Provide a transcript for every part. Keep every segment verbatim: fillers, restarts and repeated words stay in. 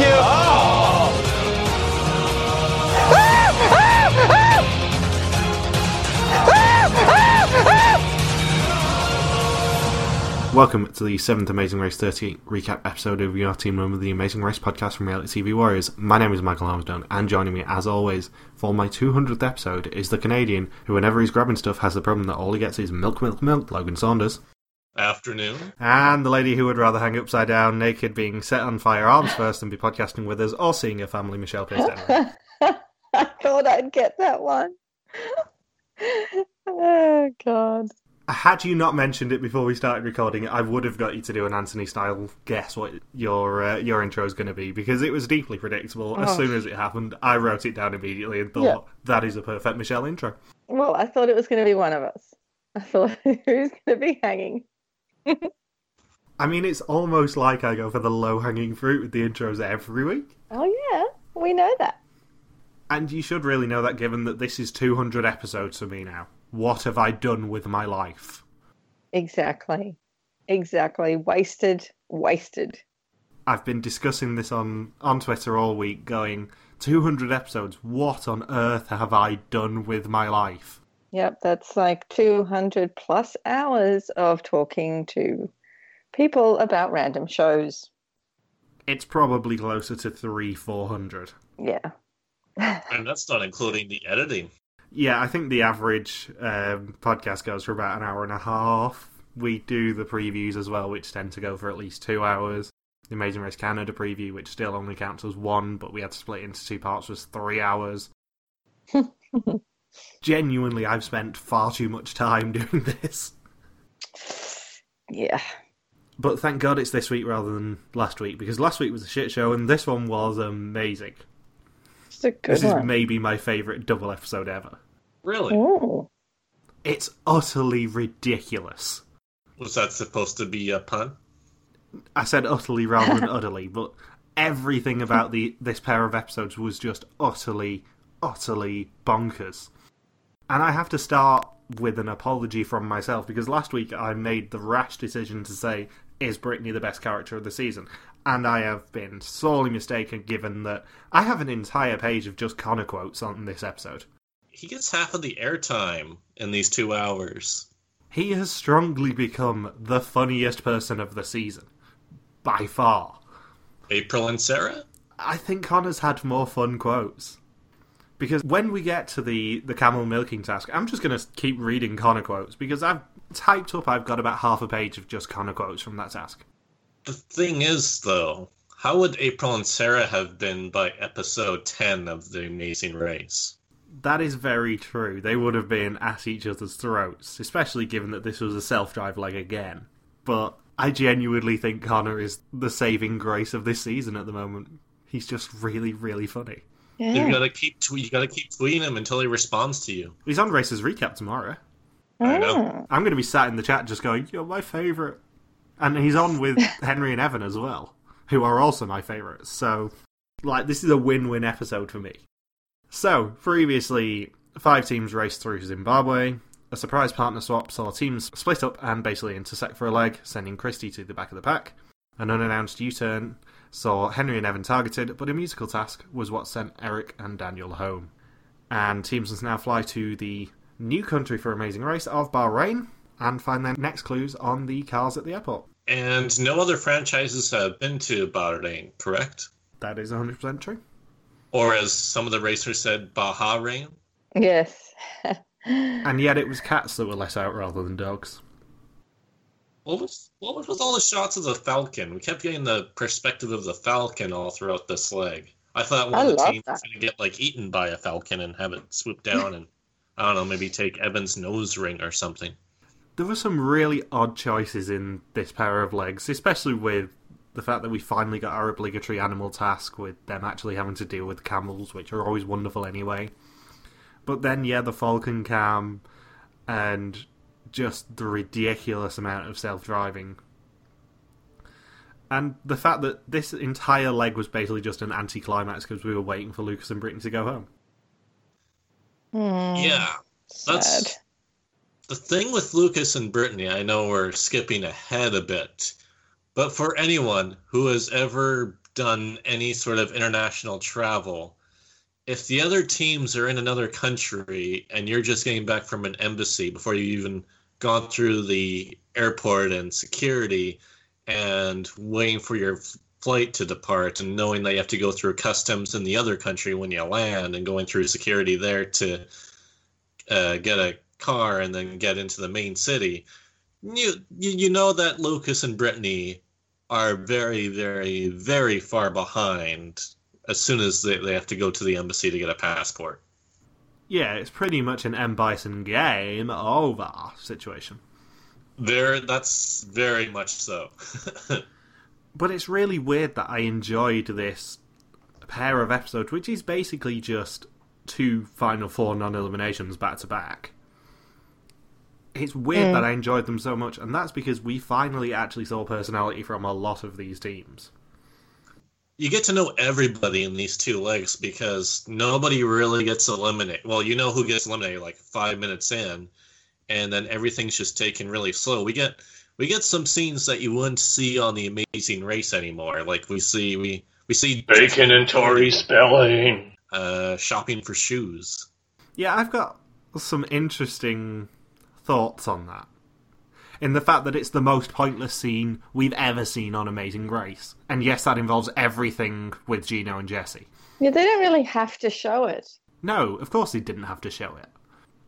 you. Oh. Ah, ah, ah. Ah, ah, ah. Welcome to the seventh Amazing Race thirty recap episode of your team member of the Amazing Race podcast from Reality T V Warriors. My name is Michael Harmsdown, and joining me as always for my two hundredth episode is the Canadian who, whenever he's grabbing stuff, has the problem that all he gets is milk, milk, milk, Logan Saunders. Afternoon. And the lady who would rather hang upside down naked being set on fire arms first than be podcasting with us or seeing her family, Michelle Pistana. I thought I'd get that one. Oh, God. Had you not mentioned it before we started recording, I would have got you to do an Anthony-style guess what your uh, your intro is going to be, because it was deeply predictable. Oh. As soon as it happened, I wrote it down immediately and thought, yeah. That is a perfect Michelle intro. Well, I thought it was going to be one of us. I thought, who's going to be hanging? I mean, it's almost like I go for the low-hanging fruit with the intros every week. Oh, yeah. We know that. And you should really know that, given that this is two hundred episodes for me now. What have I done with my life? Exactly. Exactly. Wasted. Wasted. I've been discussing this on, on Twitter all week, going, two hundred episodes, what on earth have I done with my life? Yep, that's like two hundred plus hours of talking to people about random shows. It's probably closer to three, four hundred. Yeah. And that's not including the editing. Yeah, I think the average um, podcast goes for about an hour and a half. We do the previews as well, which tend to go for at least two hours. The Amazing Race Canada preview, which still only counts as one, but we had to split into two parts, was three hours. Genuinely, I've spent far too much time doing this. Yeah. But thank God it's this week rather than last week, because last week was a shit show and this one was amazing. It's a good this one. This is maybe my favourite double episode ever. Really? Ooh. It's utterly ridiculous. Was that supposed to be a pun? I said utterly rather than utterly, but everything about the this pair of episodes was just utterly utterly bonkers. And I have to start with an apology from myself, because last week I made the rash decision to say, is Brittany the best character of the season? And I have been sorely mistaken, given that I have an entire page of just Connor quotes on this episode. He gets half of the airtime in these two hours. He has strongly become the funniest person of the season. By far. April and Sarah? I think Connor's had more fun quotes. Because when we get to the, the camel milking task, I'm just going to keep reading Connor quotes, because I've typed up, I've got about half a page of just Connor quotes from that task. The thing is, though, how would April and Sarah have been by episode ten of The Amazing Race? That is very true. They would have been at each other's throats, especially given that this was a self-drive leg again. But I genuinely think Connor is the saving grace of this season at the moment. He's just really, really funny. Yeah. You gotta keep tw- you gotta keep tweeting him until he responds to you. He's on Races Recap tomorrow. Oh. I know. I'm gonna be sat in the chat just going, "You're my favourite," and he's on with Henry and Evan as well, who are also my favourites. So, like, this is a win-win episode for me. So, previously, five teams raced through Zimbabwe. A surprise partner swap saw teams split up and basically intersect for a leg, sending Christy to the back of the pack. An unannounced U-turn saw Henry and Evan targeted, but a musical task was what sent Eric and Daniel home. And teams must now fly to the new country for Amazing Race of Bahrain and find their next clues on the cars at the airport. And no other franchises have been to Bahrain, correct? That is one hundred percent true. Or as some of the racers said, Bahrain? Yes. And yet it was cats that were let out rather than dogs. What was, what was with all the shots of the Falcon? We kept getting the perspective of the Falcon all throughout this leg. I thought one I of the teams that. was going to get, like, eaten by a Falcon and have it swoop down and, I don't know, maybe take Evan's nose ring or something. There were some really odd choices in this pair of legs, especially with the fact that we finally got our obligatory animal task with them actually having to deal with camels, which are always wonderful anyway. But then, yeah, the Falcon cam and just the ridiculous amount of self-driving. And the fact that this entire leg was basically just an anti-climax because we were waiting for Lucas and Brittany to go home. Mm, yeah. That's sad. The thing with Lucas and Brittany, I know we're skipping ahead a bit, but for anyone who has ever done any sort of international travel, if the other teams are in another country and you're just getting back from an embassy before you even gone through the airport and security and waiting for your flight to depart and knowing that you have to go through customs in the other country when you land and going through security there to uh, get a car and then get into the main city, you you know that Lucas and Brittany are very, very, very far behind as soon as they, they have to go to the embassy to get a passport. Yeah, it's pretty much an M. Bison game over situation. There, that's very much so. But it's really weird that I enjoyed this pair of episodes, which is basically just two Final Four non-eliminations back-to-back. It's weird mm. that I enjoyed them so much, and that's because we finally actually saw personality from a lot of these teams. You get to know everybody in these two legs because nobody really gets eliminated. Well, you know who gets eliminated like five minutes in, and then everything's just taken really slow. We get we get some scenes that you wouldn't see on the Amazing Race anymore. Like we see we we see Bacon and Tori Spelling uh, shopping for shoes. Yeah, I've got some interesting thoughts on that. In the fact that it's the most pointless scene we've ever seen on Amazing Race. And yes, that involves everything with Gino and Jesse. Yeah, they didn't really have to show it. No, of course they didn't have to show it.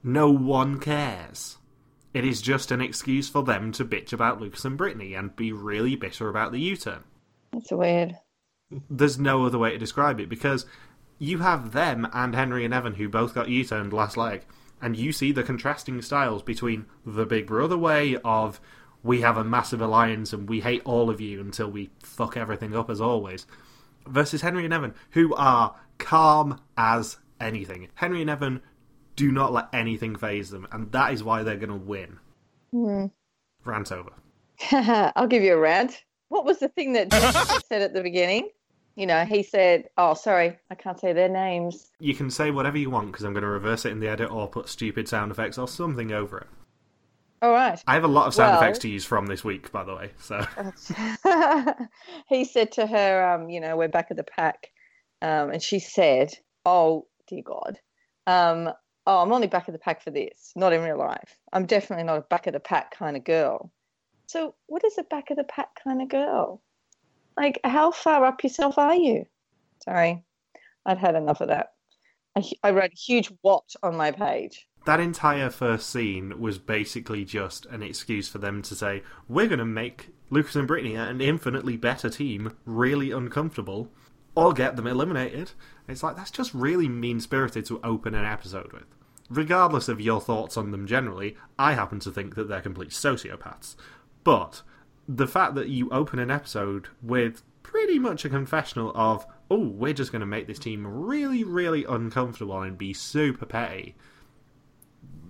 No one cares. It is just an excuse for them to bitch about Lucas and Brittany and be really bitter about the U-turn. That's weird. There's no other way to describe it, because you have them and Henry and Evan who both got U-turned last leg. And you see the contrasting styles between the Big Brother way of we have a massive alliance and we hate all of you until we fuck everything up as always, versus Henry and Evan, who are calm as anything. Henry and Evan do not let anything faze them, and that is why they're going to win. Mm. Rant over. I'll give you a rant. What was the thing that Jen said at the beginning? You know, he said, oh, sorry, I can't say their names. You can say whatever you want, because I'm going to reverse it in the edit or put stupid sound effects or something over it. All right. I have a lot of sound well, effects to use from this week, by the way. So he said to her, um, you know, we're back at the pack. Um, and she said, oh, dear God. Um, oh, I'm only back at the pack for this, not in real life. I'm definitely not a back at the pack kind of girl. So what is a back at the pack kind of girl? Like, how far up yourself are you? Sorry, I'd had enough of that. I, I wrote a huge what on my page. That entire first scene was basically just an excuse for them to say, we're going to make Lucas and Brittany, an infinitely better team, really uncomfortable, or get them eliminated. It's like, that's just really mean-spirited to open an episode with. Regardless of your thoughts on them generally, I happen to think that they're complete sociopaths. But the fact that you open an episode with pretty much a confessional of, oh, we're just going to make this team really, really uncomfortable and be super petty,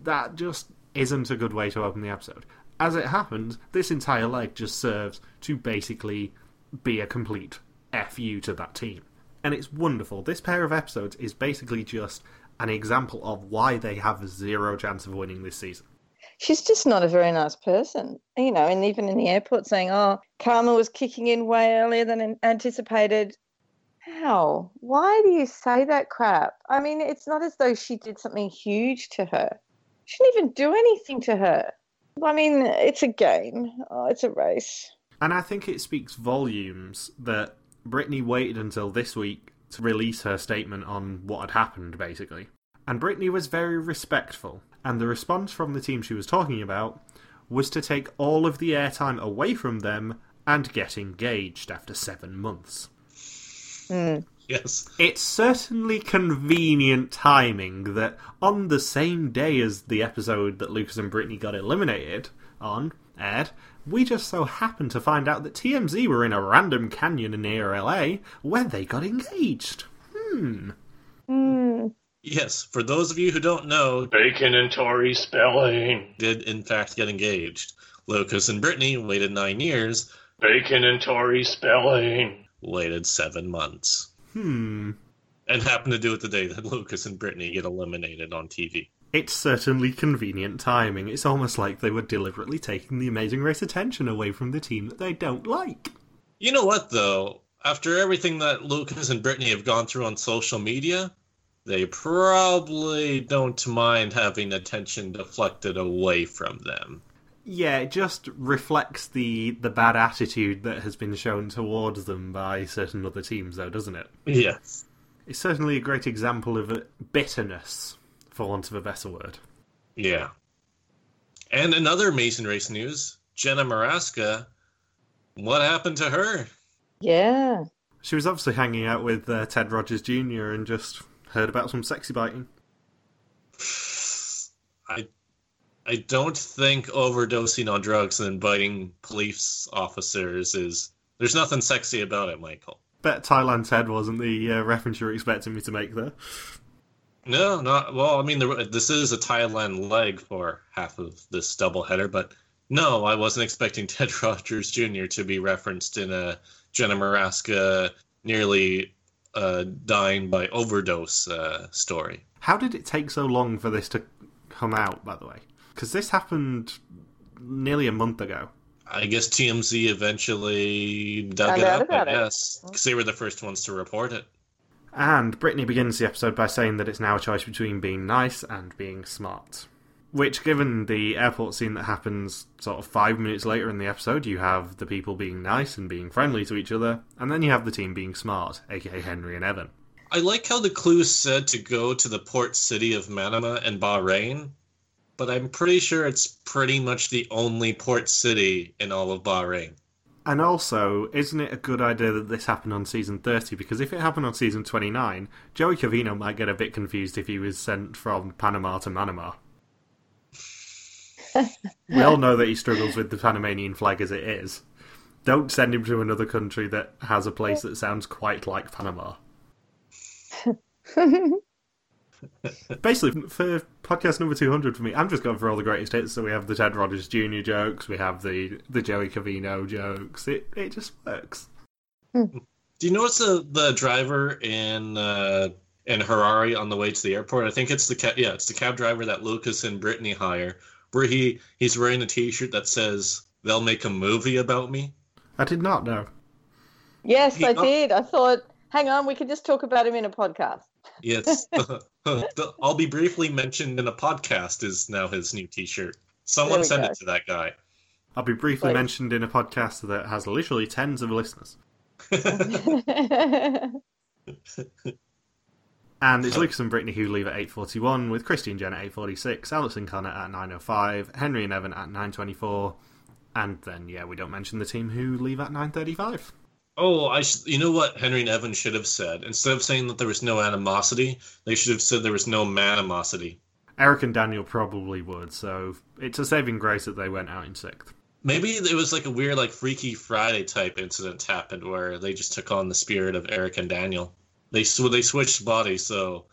that just isn't a good way to open the episode. As it happens, this entire leg just serves to basically be a complete F you to that team. And it's wonderful. This pair of episodes is basically just an example of why they have zero chance of winning this season. She's just not a very nice person, you know, and even in the airport saying, oh, karma was kicking in way earlier than anticipated. How? Why do you say that crap? I mean, it's not as though she did something huge to her. She didn't even do anything to her. I mean, it's a game. Oh, it's a race. And I think it speaks volumes that Brittany waited until this week to release her statement on what had happened, basically. And Brittany was very respectful. And the response from the team she was talking about was to take all of the airtime away from them and get engaged after seven months. Mm. Yes. It's certainly convenient timing that on the same day as the episode that Lucas and Brittany got eliminated on aired, we just so happened to find out that T M Z were in a random canyon near L A where they got engaged. Hmm. Hmm. Yes, for those of you who don't know, Bacon and Tori Spelling did, in fact, get engaged. Lucas and Brittany waited nine years. Bacon and Tori Spelling waited seven months. Hmm. And happened to do it the day that Lucas and Brittany get eliminated on T V. It's certainly convenient timing. It's almost like they were deliberately taking the Amazing Race attention away from the team that they don't like. You know what, though? after everything that Lucas and Brittany have gone through on social media, they probably don't mind having attention deflected away from them. Yeah, it just reflects the, the bad attitude that has been shown towards them by certain other teams, though, doesn't it? Yes. It's certainly a great example of bitterness, for want of a better word. Yeah. And another Amazing Race news, Jenna Maraska, what happened to her? Yeah. She was obviously hanging out with uh, Ted Rogers Junior and just heard about some sexy biting. I I don't think overdosing on drugs and biting police officers is... There's nothing sexy about it, Michael. Bet Thailand Ted wasn't the uh, reference you were expecting me to make there. No, not... Well, I mean, there, this is a Thailand leg for half of this doubleheader, but no, I wasn't expecting Ted Rogers Junior to be referenced in a Jenna Maraska nearly uh, dying by overdose uh, story. How did it take so long for this to come out, by the way? Because this happened nearly a month ago. I guess T M Z eventually dug it up, I guess. Because they were the first ones to report it. And Brittany begins the episode by saying that it's now a choice between being nice and being smart. Which, given the airport scene that happens sort of five minutes later in the episode, you have the people being nice and being friendly to each other, and then you have the team being smart, a k a. Henry and Evan. I like how the clue said to go to the port city of Manama in Bahrain, but I'm pretty sure it's pretty much the only port city in all of Bahrain. And also, isn't it a good idea that this happened on season thirty? Because if it happened on season twenty-nine, Joey Covino might get a bit confused if he was sent from Panama to Manama. We all know that he struggles with the Panamanian flag as it is. Don't send him to another country that has a place that sounds quite like Panama. Basically, for podcast number two hundred for me, I'm just going for all the greatest hits. So we have the Ted Rogers Junior jokes, we have the, the Joey Covino jokes. It it just works. Do you notice the, the driver in uh, in Harare on the way to the airport? I think it's the ca- yeah, it's the cab driver that Lucas and Brittany hire, where he, he's wearing a T-shirt that says, "They'll make a movie about me." I did not know. Yes, he I not- did. I thought, hang on, we could just talk about him in a podcast. Yes. the, the, I'll be briefly mentioned in a podcast is now his new T-shirt. Someone send go. it to that guy. I'll be briefly Please. mentioned in a podcast that has literally tens of listeners. And it's Lucas and Brittany who leave at eight forty-one, with Christy and Jen at eight forty-six, Alex and Connor at nine oh five, Henry and Evan at nine twenty-four, and then, yeah, we don't mention the team who leave at nine thirty-five. Oh, I sh- you know what Henry and Evan should have said? Instead of saying that there was no animosity, they should have said there was no manimosity. Eric and Daniel probably would, so it's a saving grace that they went out in sixth. Maybe it was like a weird, like, Freaky Friday type incident happened where they just took on the spirit of Eric and Daniel. They sw- they switched bodies, so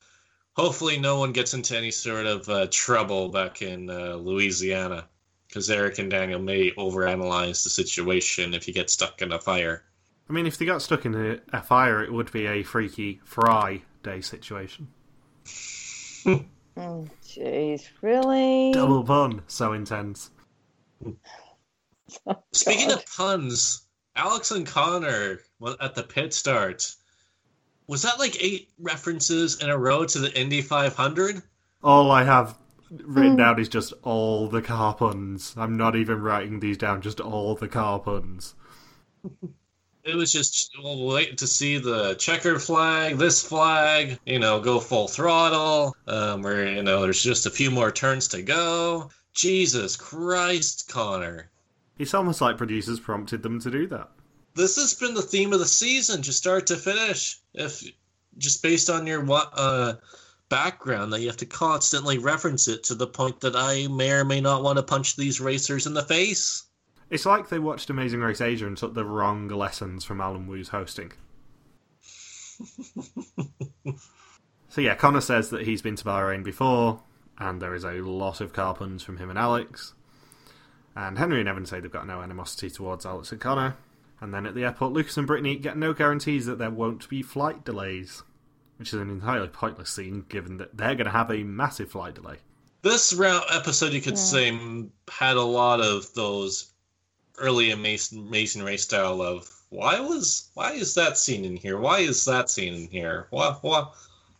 hopefully no one gets into any sort of uh, trouble back in uh, Louisiana, because Eric and Daniel may overanalyze the situation if you get stuck in a fire. I mean, if they got stuck in a, a fire, it would be a Freaky Friday situation. Oh, jeez, really? Double pun, so intense. Oh, speaking of puns, Alex and Connor at the pit start... Was that like eight references in a row to the Indy five hundred? All I have written mm. down is just all the car puns. I'm not even writing these down, just all the car puns. It was just, we'll wait to see the checker flag, this flag, you know, go full throttle. Um, or, you know, there's just a few more turns to go. Jesus Christ, Connor. It's almost like producers prompted them to do that. This has been the theme of the season, just start to finish. If just based on your uh, background, that you have to constantly reference it to the point that I may or may not want to punch these racers in the face. It's like they watched Amazing Race Asia and took the wrong lessons from Alan Wu's hosting. So yeah, Connor says that he's been to Bahrain before, and there is a lot of car puns from him and Alex. And Henry and Evan say they've got no animosity towards Alex and Connor. And then at the airport, Lucas and Brittany get no guarantees that there won't be flight delays, which is an entirely pointless scene, given that they're going to have a massive flight delay. This round episode, you could yeah. say, had a lot of those early Amazing Race style of why was why is that scene in here? Why is that scene in here? Why why?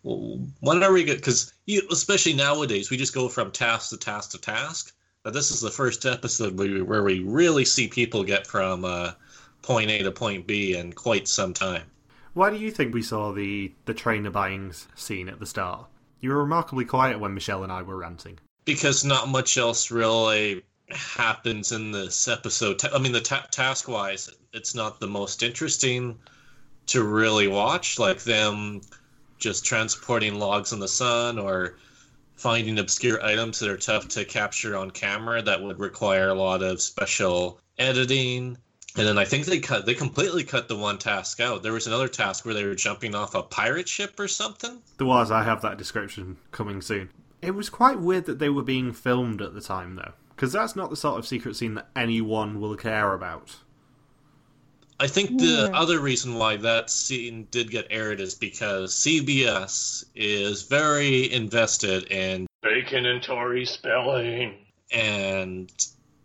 When are we good? Because especially nowadays, we just go from task to task to task. But this is the first episode where we really see people get from uh, point A to point B in quite some time. Why do you think we saw the, the trainer buying scene at the start? You were remarkably quiet when Michelle and I were ranting. Because not much else really happens in this episode. I mean, the ta- task-wise, it's not the most interesting to really watch. Like them just transporting logs in the sun or finding obscure items that are tough to capture on camera that would require a lot of special editing. And then I think they cut, they completely cut the one task out. There was another task where they were jumping off a pirate ship or something. There was. I have that description coming soon. It was quite weird that they were being filmed at the time, though, because that's not the sort of secret scene that anyone will care about. I think the yeah. other reason why that scene did get aired is because C B S is very invested in Bacon and Tori Spelling. And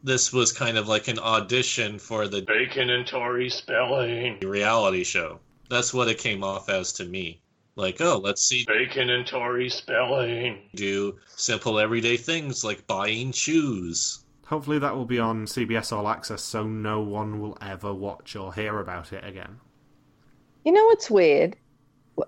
this was kind of like an audition for the Bacon and Tori Spelling reality show. That's what it came off as to me. Like, oh, let's see Bacon and Tori Spelling do simple everyday things like buying shoes. Hopefully that will be on C B S All Access, so no one will ever watch or hear about it again. You know what's weird?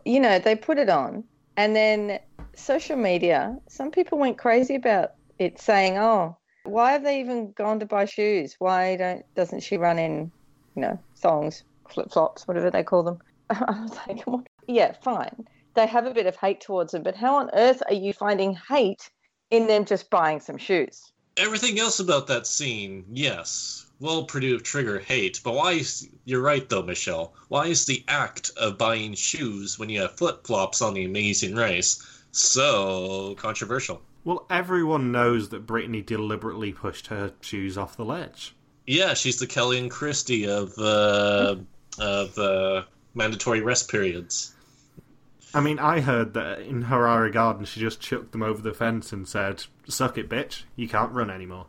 You know, they put it on, and then social media, some people went crazy about it, saying, oh, why have they even gone to buy shoes? Why don't doesn't she run in, you know, thongs, flip-flops, whatever they call them? I was like, yeah, fine. They have a bit of hate towards them, but how on earth are you finding hate in them just buying some shoes? Everything else about that scene, yes, will produce trigger hate. But why is, you're right, though, Michelle. Why is the act of buying shoes when you have flip-flops on The Amazing Race so controversial? Well, everyone knows that Brittany deliberately pushed her shoes off the ledge. Yeah, she's the Kelly and Christy of, uh, of uh, mandatory rest periods. I mean, I heard that in Harare Garden, she just chucked them over the fence and said, suck it, bitch, you can't run anymore.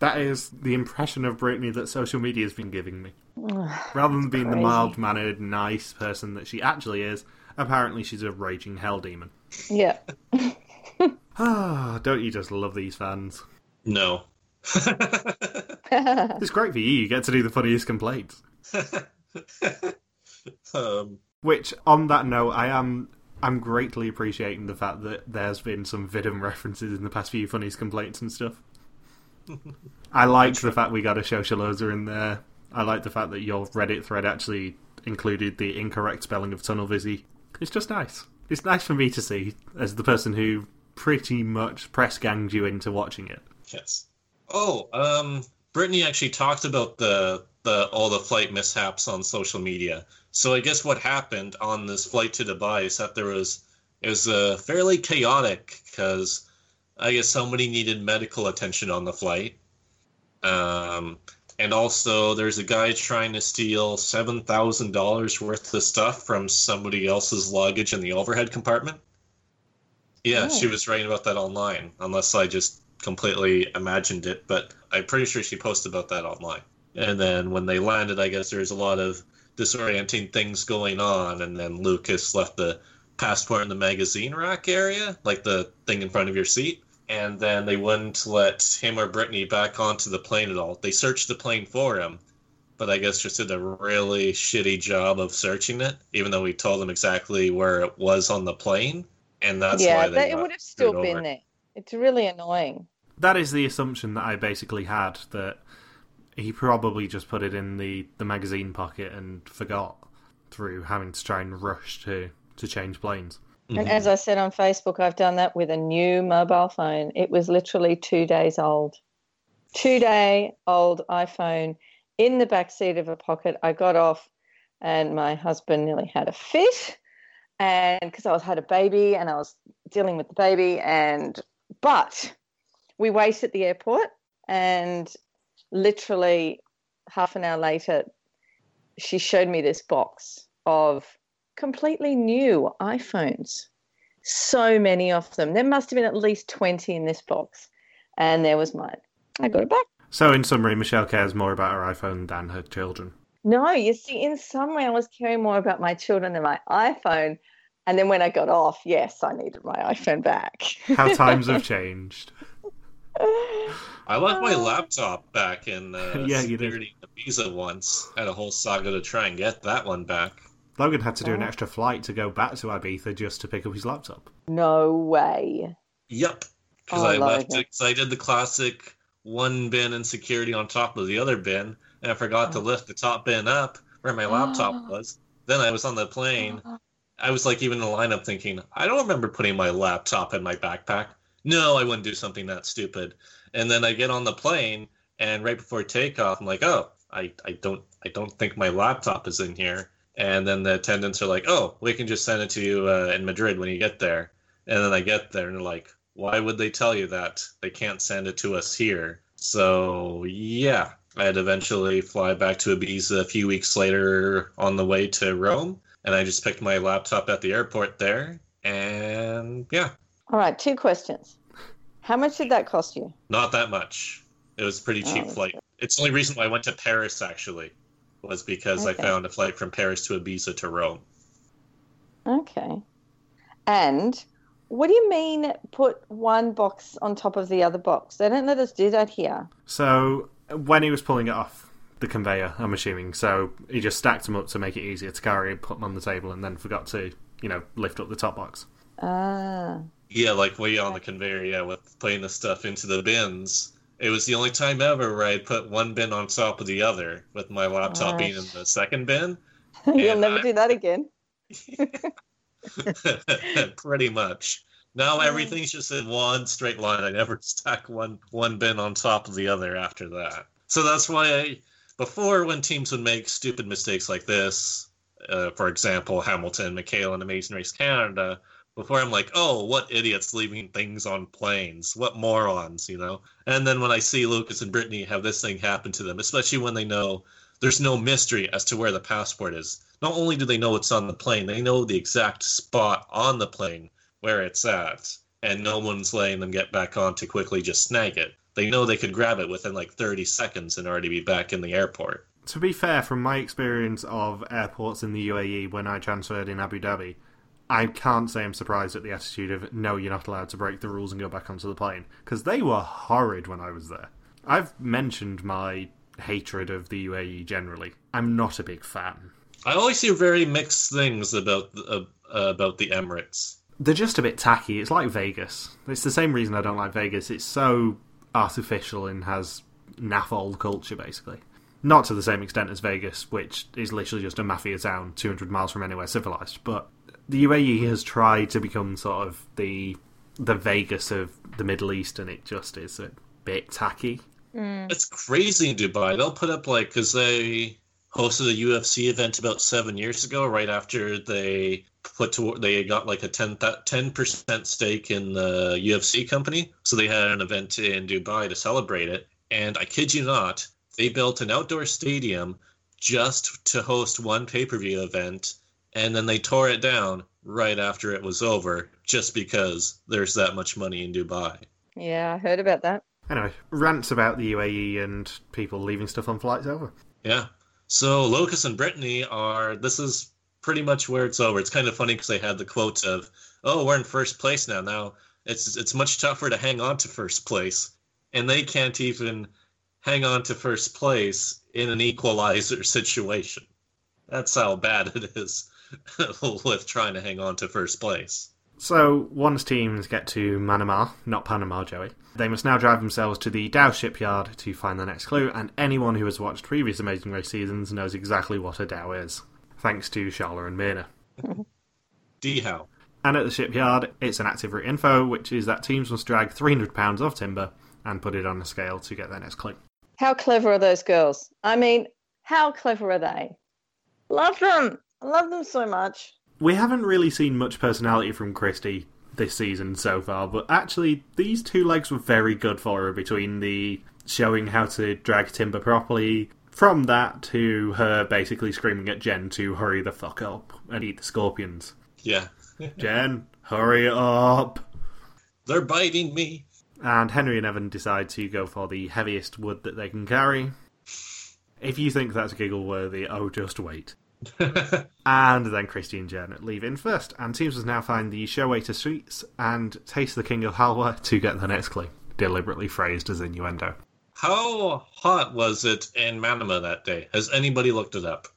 That is the impression of Brittany that social media has been giving me. Rather than being the mild-mannered, nice person that she actually is, apparently she's a raging hell demon. Yeah. Ah, don't you just love these fans? No. It's great for you, you get to do the funniest complaints. um... Which, on that note, I am I'm greatly appreciating the fact that there's been some Vidim references in the past few funniest complaints and stuff. I liked the fact we got a socializer in there. I like the fact that your Reddit thread actually included the incorrect spelling of tunnel visi. It's just nice. It's nice for me to see, as the person who pretty much press-ganged you into watching it. Yes. Oh, um, Brittany actually talked about the... The, all the flight mishaps on social media. So I guess what happened on this flight to Dubai is that there was it was uh, fairly chaotic because I guess somebody needed medical attention on the flight, um, and also there's a guy trying to steal seven thousand dollars worth of stuff from somebody else's luggage in the overhead compartment. Yeah, oh. She was writing about that online, unless I just completely imagined it. But I'm pretty sure she posted about that online. And then when they landed, I guess there's a lot of disorienting things going on. And then Lucas left the passport in the magazine rack area, like the thing in front of your seat. And then they wouldn't let him or Brittany back onto the plane at all. They searched the plane for him, but I guess just did a really shitty job of searching it, even though we told them exactly where it was on the plane. And that's yeah, why they Yeah, it would have still been over. There. It's really annoying. That is the assumption that I basically had, that he probably just put it in the, the magazine pocket and forgot through having to try and rush to, to change planes. And as I said on Facebook, I've done that with a new mobile phone. It was literally two days old. Two-day-old iPhone in the backseat of a pocket. I got off and my husband nearly had a fit and because I was had a baby and I was dealing with the baby. and But we waited at the airport and literally half an hour later, she showed me this box of completely new iPhones. So many of them. There must have been at least twenty in this box. And there was mine. I got it back. So in summary, Michelle cares more about her iPhone than her children. No, you see, in some way I was caring more about my children than my iPhone. And then when I got off, yes, I needed my iPhone back. How times have changed. I left my laptop back in uh, yeah, security in Ibiza once. Had a whole saga to try and get that one back. Logan had to do an extra flight to go back to Ibiza just to pick up his laptop. No way. Yep. Because oh, I left it. Because I did the classic one bin in security on top of the other bin. And I forgot oh. to lift the top bin up where my laptop oh. was. Then I was on the plane. Oh. I was like even in the lineup thinking, I don't remember putting my laptop in my backpack. No, I wouldn't do something that stupid. And then I get on the plane, and right before takeoff, I'm like, oh, I, I don't I don't think my laptop is in here. And then the attendants are like, oh, we can just send it to you uh, in Madrid when you get there. And then I get there, and they're like, why would they tell you that? They can't send it to us here. So, yeah, I had to eventually fly back to Ibiza a few weeks later on the way to Rome. And I just picked my laptop at the airport there. And, yeah. All right, two questions. How much did that cost you? Not that much. It was a pretty cheap oh, flight. Good. It's the only reason why I went to Paris, actually, was because okay. I found a flight from Paris to Ibiza to Rome. Okay. And what do you mean put one box on top of the other box? They don't let us do that here. So when he was pulling it off the conveyor, I'm assuming, so he just stacked them up to make it easier to carry and put them on the table and then forgot to, you know, lift up the top box. Ah. Yeah, like way on the conveyor, yeah, with putting the stuff into the bins. It was the only time ever where I put one bin on top of the other, with my laptop Gosh. being in the second bin. You'll never I... do that again. Pretty much. Now everything's just in one straight line. I never stack one, one bin on top of the other after that. So that's why I, before, when teams would make stupid mistakes like this, uh, for example, Hamilton, McHale, and Amazing Race Canada, before I'm like, oh, what idiots leaving things on planes? What morons, you know? And then when I see Lucas and Brittany have this thing happen to them, especially when they know there's no mystery as to where the passport is. Not only do they know it's on the plane, they know the exact spot on the plane where it's at. And no one's letting them get back on to quickly just snag it. They know they could grab it within like thirty seconds and already be back in the airport. To be fair, from my experience of airports in the U A E when I transferred in Abu Dhabi, I can't say I'm surprised at the attitude of, no, you're not allowed to break the rules and go back onto the plane. Because they were horrid when I was there. I've mentioned my hatred of the U A E generally. I'm not a big fan. I always hear very mixed things about uh, about the Emirates. They're just a bit tacky. It's like Vegas. It's the same reason I don't like Vegas. It's so artificial and has naff old culture, basically. Not to the same extent as Vegas, which is literally just a mafia town two hundred miles from anywhere civilized, but the U A E has tried to become sort of the the Vegas of the Middle East, and it just is a bit tacky. Mm. It's crazy in Dubai. They'll put up, like, because they hosted a U F C event about seven years ago, right after they put to, they got like a ten percent stake in the U F C company. So they had an event in Dubai to celebrate it. And I kid you not, they built an outdoor stadium just to host one pay-per-view event. And then they tore it down right after it was over, just because there's that much money in Dubai. Yeah, I heard about that. Anyway, rants about the U A E and people leaving stuff on flights over. Yeah. So Lucas and Brittany are, this is pretty much where it's over. It's kind of funny because they had the quote of, oh, we're in first place now. Now it's it's much tougher to hang on to first place. And they can't even hang on to first place in an equalizer situation. That's how bad it is. With trying to hang on to first place. So, once teams get to Manama, not Panama, Joey, they must now drive themselves to the Dow shipyard to find the next clue, and anyone who has watched previous Amazing Race seasons knows exactly what a Dow is, thanks to Sharla and Myrna. D-How. And at the shipyard, it's an active route info, which is that teams must drag three hundred pounds of timber and put it on a scale to get their next clue. How clever are those girls? I mean, how clever are they? Love them! I love them so much. We haven't really seen much personality from Christy this season so far, but actually these two legs were very good for her, between the showing how to drag timber properly, from that to her basically screaming at Jen to hurry the fuck up and eat the scorpions. Yeah. Jen, hurry up! They're biting me! And Henry and Evan decide to go for the heaviest wood that they can carry. If you think that's giggle worthy, oh, just wait. And then Christy and Jen leave in first, and teams must now find the show waiter sweets and taste the king of halwa to get the next clue. Deliberately phrased as innuendo. How hot was it in Manama that day? Has anybody looked it up?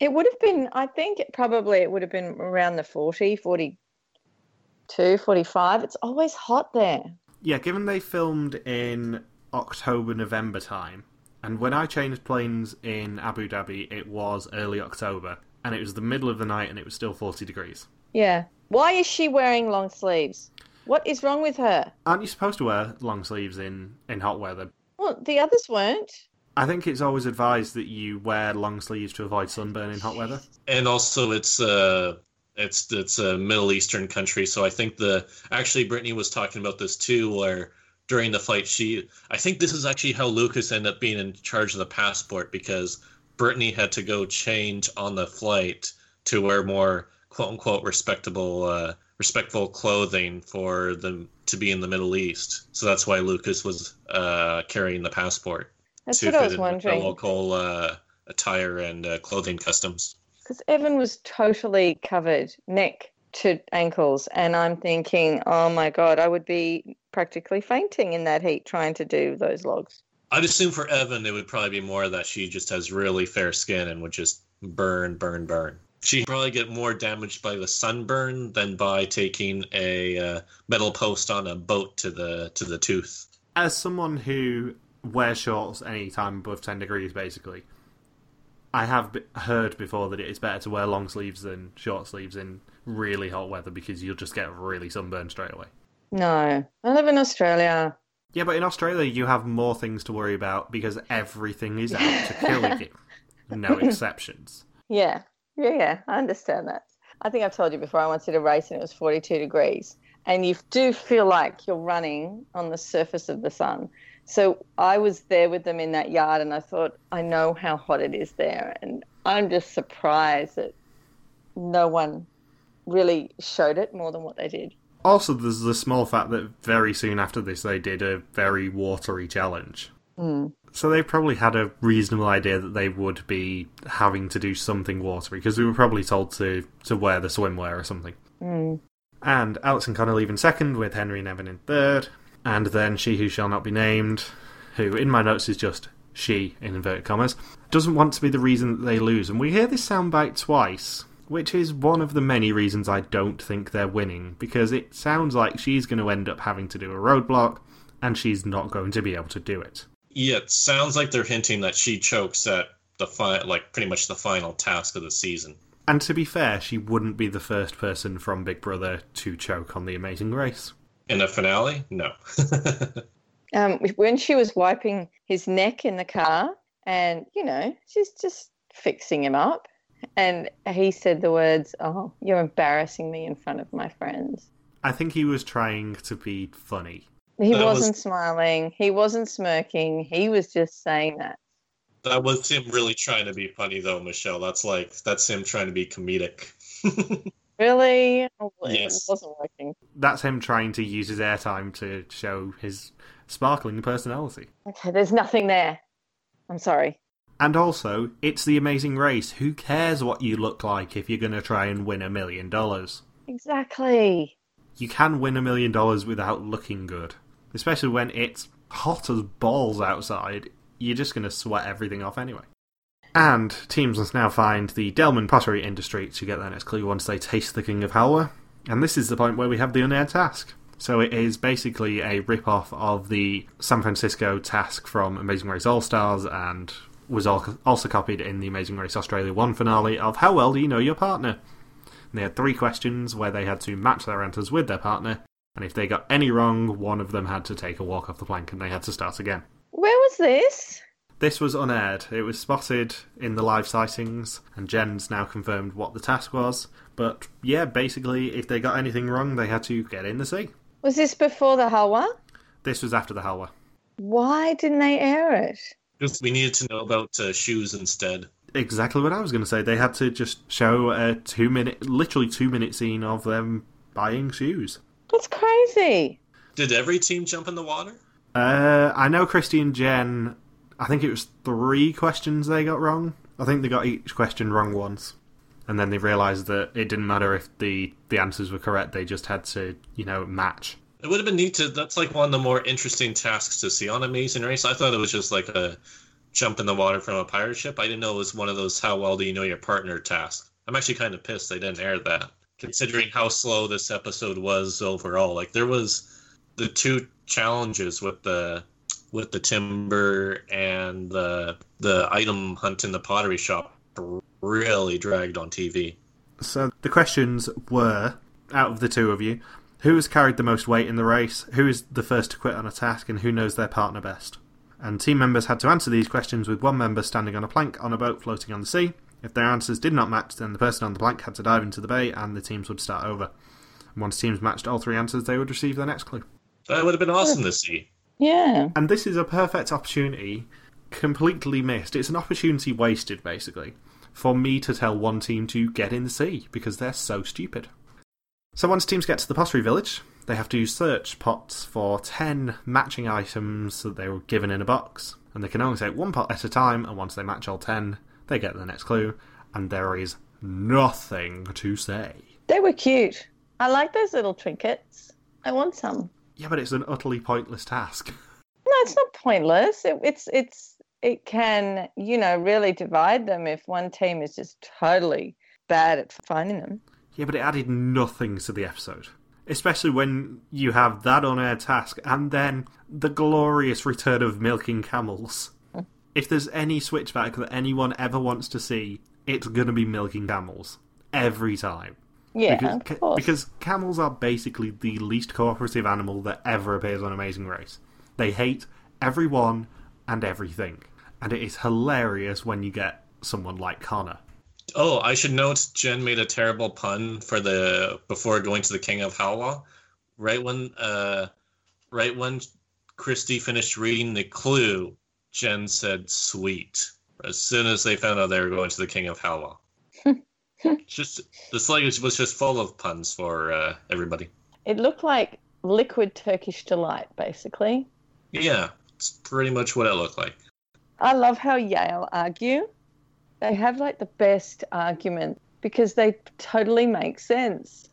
It would have been, I think probably it would have been around the forty, forty-two, forty-five. It's always hot there. Yeah, given they filmed in October, November time, and when I changed planes in Abu Dhabi, it was early October, and it was the middle of the night, and it was still forty degrees. Yeah. Why is she wearing long sleeves? What is wrong with her? Aren't you supposed to wear long sleeves in, in hot weather? Well, the others weren't. I think it's always advised that you wear long sleeves to avoid sunburn in hot weather. And also it's uh, it's it's a Middle Eastern country, so I think the... Actually, Brittany was talking about this too, where during the fight, she... I think this is actually how Lucas ended up being in charge of the passport, because Brittany had to go change on the flight to wear more quote-unquote respectable... Uh, respectful clothing for them to be in the Middle East. So that's why Lucas was uh, carrying the passport. That's what I was wondering. The local uh, attire and uh, clothing customs. Because Evan was totally covered neck to ankles, and I'm thinking, oh my God, I would be practically fainting in that heat trying to do those logs. I'd assume for Evan it would probably be more that she just has really fair skin and would just burn, burn, burn. She'd probably get more damaged by the sunburn than by taking a uh, metal post on a boat to the to the tooth. As someone who wears shorts any time above ten degrees, basically, I have be- heard before that it is better to wear long sleeves than short sleeves in really hot weather because you'll just get really sunburned straight away. No. I live in Australia. Yeah, but in Australia you have more things to worry about because everything is out to kill you. No exceptions. Yeah. Yeah, yeah, I understand that. I think I've told you before I once did a race and it was forty-two degrees and you do feel like you're running on the surface of the sun. So I was there with them in that yard and I thought, I know how hot it is there, and I'm just surprised that no one really showed it more than what they did. Also, there's the small fact that very soon after this they did a very watery challenge. Mm. So they probably had a reasonable idea that they would be having to do something watery, because we were probably told to, to wear the swimwear or something. Mm. And Alex and Connor leave in second, with Henry and Evan in third, and then She Who Shall Not Be Named, who in my notes is just she, in inverted commas, doesn't want to be the reason that they lose. And we hear this soundbite twice, which is one of the many reasons I don't think they're winning, because it sounds like she's going to end up having to do a roadblock, and she's not going to be able to do it. Yeah, it sounds like they're hinting that she chokes at the fi- like pretty much the final task of the season. And to be fair, she wouldn't be the first person from Big Brother to choke on The Amazing Race. In a finale? No. um, when she was wiping his neck in the car and, you know, she's just fixing him up, and he said the words, oh, you're embarrassing me in front of my friends. I think he was trying to be funny. He that wasn't was, smiling. He wasn't smirking. He was just saying that. That was him really trying to be funny, though, Michelle. That's like, that's him trying to be comedic. Really? Oh, yes. It wasn't working. That's him trying to use his airtime to show his sparkling personality. Okay, there's nothing there. I'm sorry. And also, it's The Amazing Race. Who cares what you look like if you're going to try and win a million dollars? Exactly. You can win a million dollars without looking good. Especially when it's hot as balls outside, you're just going to sweat everything off anyway. And teams must now find the Delman pottery industry to get their next clue once they taste the king of halwa. And this is the point where we have the unaired task. So it is basically a rip-off of the San Francisco task from Amazing Race All-Stars, and was also copied in the Amazing Race Australia one finale of How Well Do You Know Your Partner? And they had three questions where they had to match their answers with their partner. And if they got any wrong, one of them had to take a walk off the plank and they had to start again. Where was this? This was unaired. It was spotted in the live sightings, and Jen's now confirmed what the task was. But yeah, basically, if they got anything wrong, they had to get in the sea. Was this before the halwa? This was after the halwa. Why didn't they air it? Because we needed to know about uh, shoes instead. Exactly what I was going to say. They had to just show a two-minute, literally two-minute scene of them buying shoes. That's crazy. Did every team jump in the water? Uh, I know Christy and Jen I think it was three questions they got wrong. I think they got each question wrong once. And then they realised that it didn't matter if the, the answers were correct. They just had to, you know, match. It would have been neat to... That's, like, one of the more interesting tasks to see on Amazing Race. I thought it was just, like, a jump in the water from a pirate ship. I didn't know it was one of those how well do you know your partner tasks. I'm actually kind of pissed they didn't air that, considering how slow this episode was overall. Like, there was the two challenges with the... with the timber and the the item hunt in the pottery shop really dragged on T V. So the questions were, out of the two of you, who has carried the most weight in the race, who is the first to quit on a task, and who knows their partner best? And team members had to answer these questions with one member standing on a plank on a boat floating on the sea. If their answers did not match, then the person on the plank had to dive into the bay and the teams would start over. And once teams matched all three answers, they would receive their next clue. That would have been awesome to see. Yeah. And this is a perfect opportunity, completely missed. It's an opportunity wasted, basically, for me to tell one team to get in the sea, because they're so stupid. So once teams get to the pottery village, they have to search pots for ten matching items that they were given in a box, and they can only take one pot at a time, and once they match all ten, they get the next clue, and there is nothing to say. They were cute. I like those little trinkets. I want some. Yeah, but it's an utterly pointless task. No, it's not pointless. It, it's it's it can, you know, really divide them if one team is just totally bad at finding them. Yeah, but it added nothing to the episode. Especially when you have that on-air task and then the glorious return of milking camels. Mm. If there's any switchback that anyone ever wants to see, it's going to be milking camels. Every time. Yeah, because, of course. Because camels are basically the least cooperative animal that ever appears on Amazing Race. They hate everyone and everything. And it is hilarious when you get someone like Connor. Oh, I should note Jen made a terrible pun for the before going to the King of Howla. Right when uh, right when Christy finished reading the clue, Jen said, sweet. As soon as they found out they were going to the King of Howla. Just this language was just full of puns for uh, everybody. It looked like liquid Turkish delight, basically. Yeah, it's pretty much what it looked like. I love how Yale argue. They have like the best argument because they totally make sense.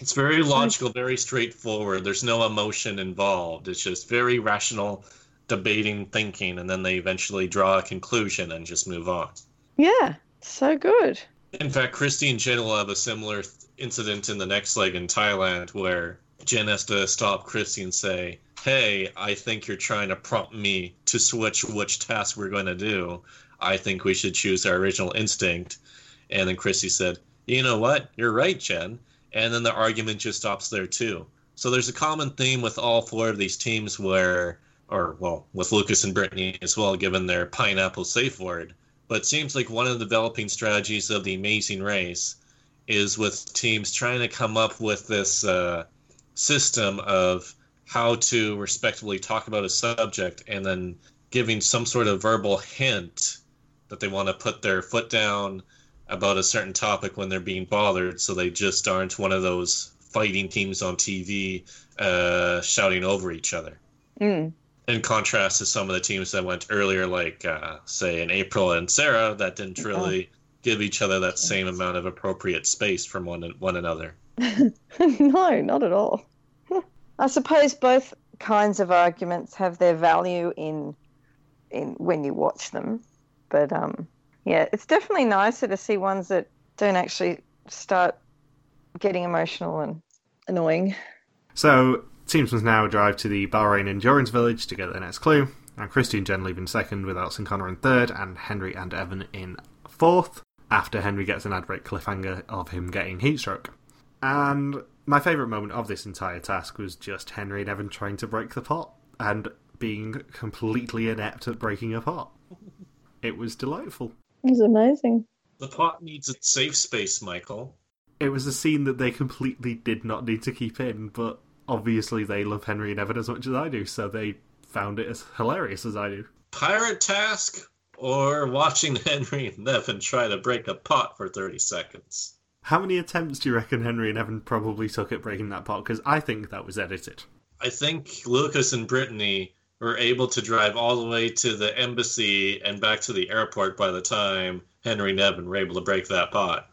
It's very logical, very straightforward. There's no emotion involved. It's just very rational, debating, thinking, and then they eventually draw a conclusion and just move on. Yeah, so good. In fact, Christy and Jen will have a similar th- incident in the next leg in Thailand where Jen has to stop Christy and say, hey, I think you're trying to prompt me to switch which task we're going to do. I think we should choose our original instinct. And then Christy said, you know what? You're right, Jen. And then the argument just stops there, too. So there's a common theme with all four of these teams where, or, well, with Lucas and Brittany as well, given their pineapple safe word. But it seems like one of the developing strategies of the Amazing Race is with teams trying to come up with this uh, system of how to respectfully talk about a subject and then giving some sort of verbal hint that they want to put their foot down about a certain topic when they're being bothered so they just aren't one of those fighting teams on T V uh, shouting over each other. Mm. In contrast to some of the teams that went earlier, like, uh, say, in April and Sarah, that didn't really oh. give each other that same amount of appropriate space from one one another. No, not at all. I suppose both kinds of arguments have their value in in when you watch them. But, um, yeah, it's definitely nicer to see ones that don't actually start getting emotional and annoying. So... Teams must now drive to the Bahrain Endurance Village to get their next clue, and Christy and Jen leave in second, with Alex and Connor in third, and Henry and Evan in fourth, after Henry gets an ad break cliffhanger of him getting heatstroke. And my favourite moment of this entire task was just Henry and Evan trying to break the pot, and being completely inept at breaking a pot. It was delightful. It was amazing. The pot needs a safe space, Michael. It was a scene that they completely did not need to keep in, but... Obviously, they love Henry and Evan as much as I do, so they found it as hilarious as I do. Pirate task or watching Henry and Evan try to break a pot for thirty seconds? How many attempts do you reckon Henry and Evan probably took at breaking that pot? Because I think that was edited. I think Lucas and Brittany were able to drive all the way to the embassy and back to the airport by the time Henry and Evan were able to break that pot.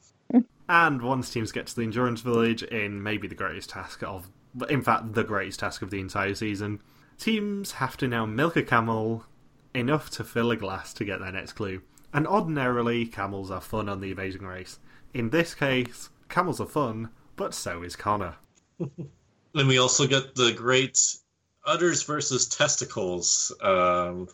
And once teams get to the Endurance Village in maybe the greatest task of, in fact, the greatest task of the entire season, teams have to now milk a camel enough to fill a glass to get their next clue. And ordinarily, camels are fun on the Amazing Race. In this case, camels are fun, but so is Connor. Then we also get the great udders versus testicles um,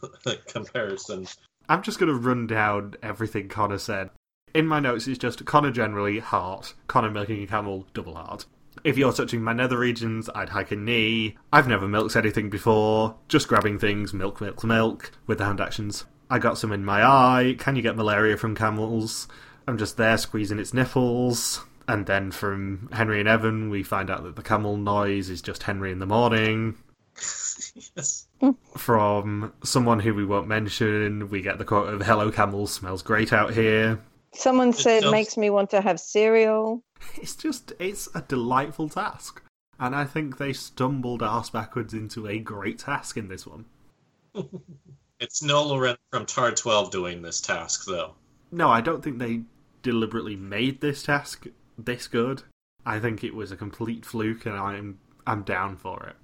comparison. I'm just going to run down everything Connor said. In my notes, it's just Connor generally, heart. Connor milking a camel, double heart. If you're touching my nether regions, I'd hike a knee. I've never milked anything before. Just grabbing things, milk, milk, milk, with the hand actions. I got some in my eye. Can you get malaria from camels? I'm just there squeezing its nipples. And then from Henry and Evan, we find out that the camel noise is just Henry in the morning. Yes. From someone who we won't mention, we get the quote of, "Hello, camel, smells great out here." Someone said, "Makes me want to have cereal." It's just, it's a delightful task. And I think they stumbled arse backwards into a great task in this one. It's no Loren from Tar twelve doing this task, though. No, I don't think they deliberately made this task this good. I think it was a complete fluke, and I'm I'm down for it.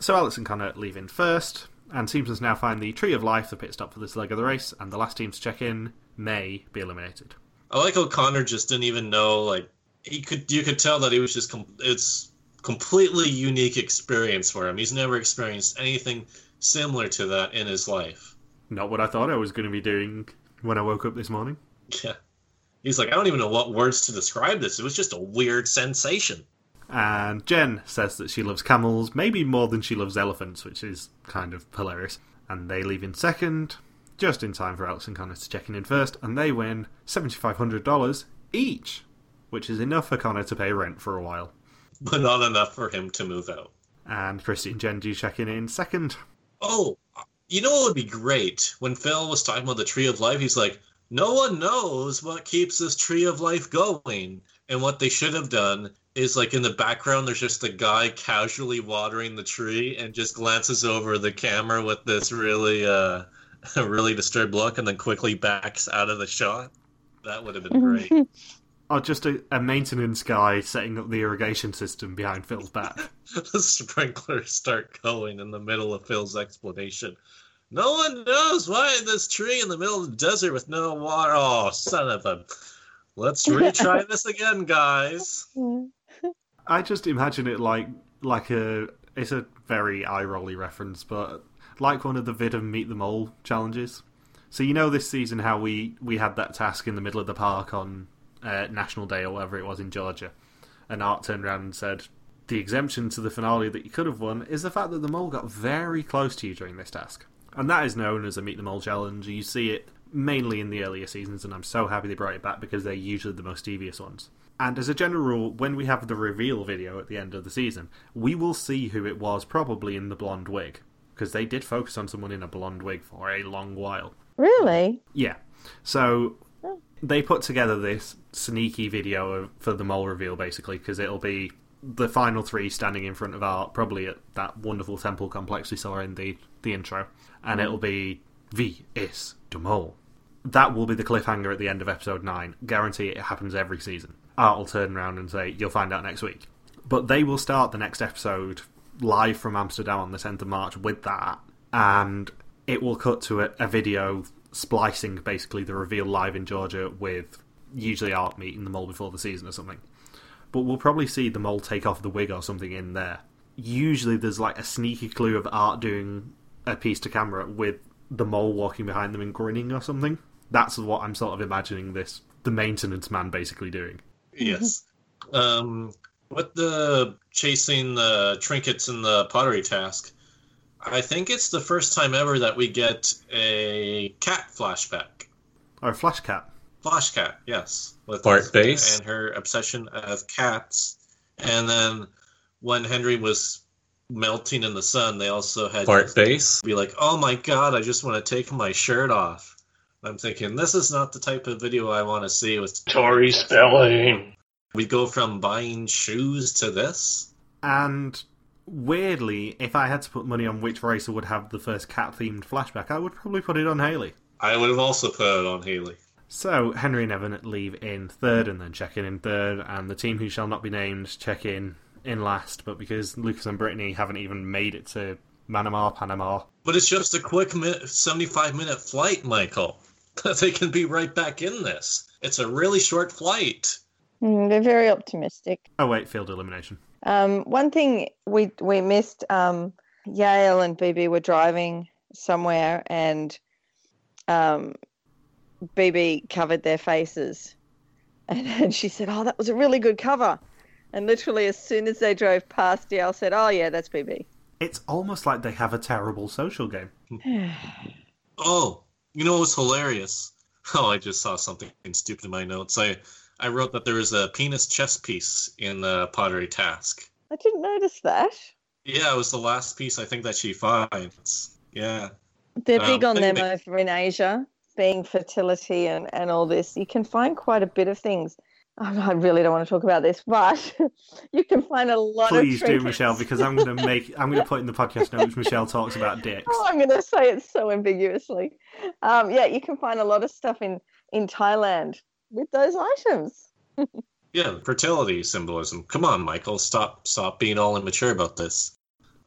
So Alex and Connor leave in first, and teams must now find the Tree of Life, the pit stop for this leg of the race, and the last team to check in may be eliminated. I like how Connor just didn't even know, like, he could, you could tell that he was just, com- it's completely unique experience for him. He's never experienced anything similar to that in his life. Not what I thought I was going to be doing when I woke up this morning. Yeah. He's like, I don't even know what words to describe this. It was just a weird sensation. And Jen says that she loves camels, maybe more than she loves elephants, which is kind of hilarious. And they leave in second, just in time for Alex and Connor to check in in first, and they win seven thousand five hundred dollars each, which is enough for Connor to pay rent for a while. But not enough for him to move out. And Christy and Jen do check in in second. Oh, you know what would be great? When Phil was talking about the Tree of Life, he's like, no one knows what keeps this Tree of Life going. And what they should have done is, like, in the background, there's just a guy casually watering the tree and just glances over the camera with this really, uh, really disturbed look and then quickly backs out of the shot. That would have been great. Or just a, a maintenance guy setting up the irrigation system behind Phil's back. The sprinklers start going in the middle of Phil's explanation. No one knows why this tree in the middle of the desert with no water. Oh, son of a... Let's retry this again, guys. I just imagine it like like a... It's a very eye-rolly reference, but like one of the Vid and Meet the Mole challenges. So you know this season how we, we had that task in the middle of the park on uh, National Day or whatever it was in Georgia. And Art turned around and said, the exemption to the finale that you could have won is the fact that the mole got very close to you during this task. And that is known as a Meet the Mole challenge. You see it mainly in the earlier seasons, and I'm so happy they brought it back because they're usually the most devious ones. And as a general rule, when we have the reveal video at the end of the season, we will see who it was, probably in the blonde wig. Because they did focus on someone in a blonde wig for a long while. Really? Yeah. So they put together this sneaky video for the mole reveal, basically, because it'll be the final three standing in front of Art, probably at that wonderful temple complex we saw in the, the intro. And mm. it'll be, V is the mole. That will be the cliffhanger at the end of episode nine. Guarantee it happens every season. Art will turn around and say, you'll find out next week. But they will start the next episode live from Amsterdam on the tenth of March with that. And it will cut to a, a video splicing, basically, the reveal live in Georgia with usually Art meeting the mole before the season or something. But we'll probably see the mole take off the wig or something in there. Usually there's like a sneaky clue of Art doing a piece to camera with the mole walking behind them and grinning or something. That's what I'm sort of imagining this, the maintenance man basically doing. Yes. Um, with the chasing the trinkets in the pottery task, I think it's the first time ever that we get a cat flashback. Or a flash cat. Flash cat, yes. With Bart Bass. And her obsession of cats. And then when Henry was melting in the sun, they also had Bart Bass be like, oh my god, I just want to take my shirt off. I'm thinking, this is not the type of video I want to see with Tori Spelling. We go from buying shoes to this. And weirdly, if I had to put money on which racer would have the first cat-themed flashback, I would probably put it on Hayley. I would have also put it on Hayley. So, Henry and Evan leave in third and then check in in third, and the team who shall not be named check in in last, but because Lucas and Brittany haven't even made it to Manama, Panama. But it's just a quick seventy-five minute flight, Michael. They can be right back in this. It's a really short flight. Mm, they're very optimistic. Oh, wait, field elimination. Um, one thing we we missed, um, Yale and B B were driving somewhere and um, B B covered their faces. And, and she said, oh, that was a really good cover. And literally as soon as they drove past, Yale said, oh, yeah, that's B B. It's almost like they have a terrible social game. Oh, you know what's hilarious? Oh, I just saw something stupid in my notes. I... I wrote that there was a penis chess piece in uh, Pottery Task. I didn't notice that. Yeah, it was the last piece I think that she finds. Yeah. They're um, big on them they... over in Asia, being fertility and, and all this. You can find quite a bit of things. Oh, I really don't want to talk about this, but you can find a lot Please of Please do, Michelle, because I'm going to make, I'm going to put in the podcast notes Michelle talks about dicks. Oh, I'm going to say it so ambiguously. Um, yeah, you can find a lot of stuff in, in Thailand with those items. Yeah, fertility symbolism. Come on, Michael, stop stop being all immature about this.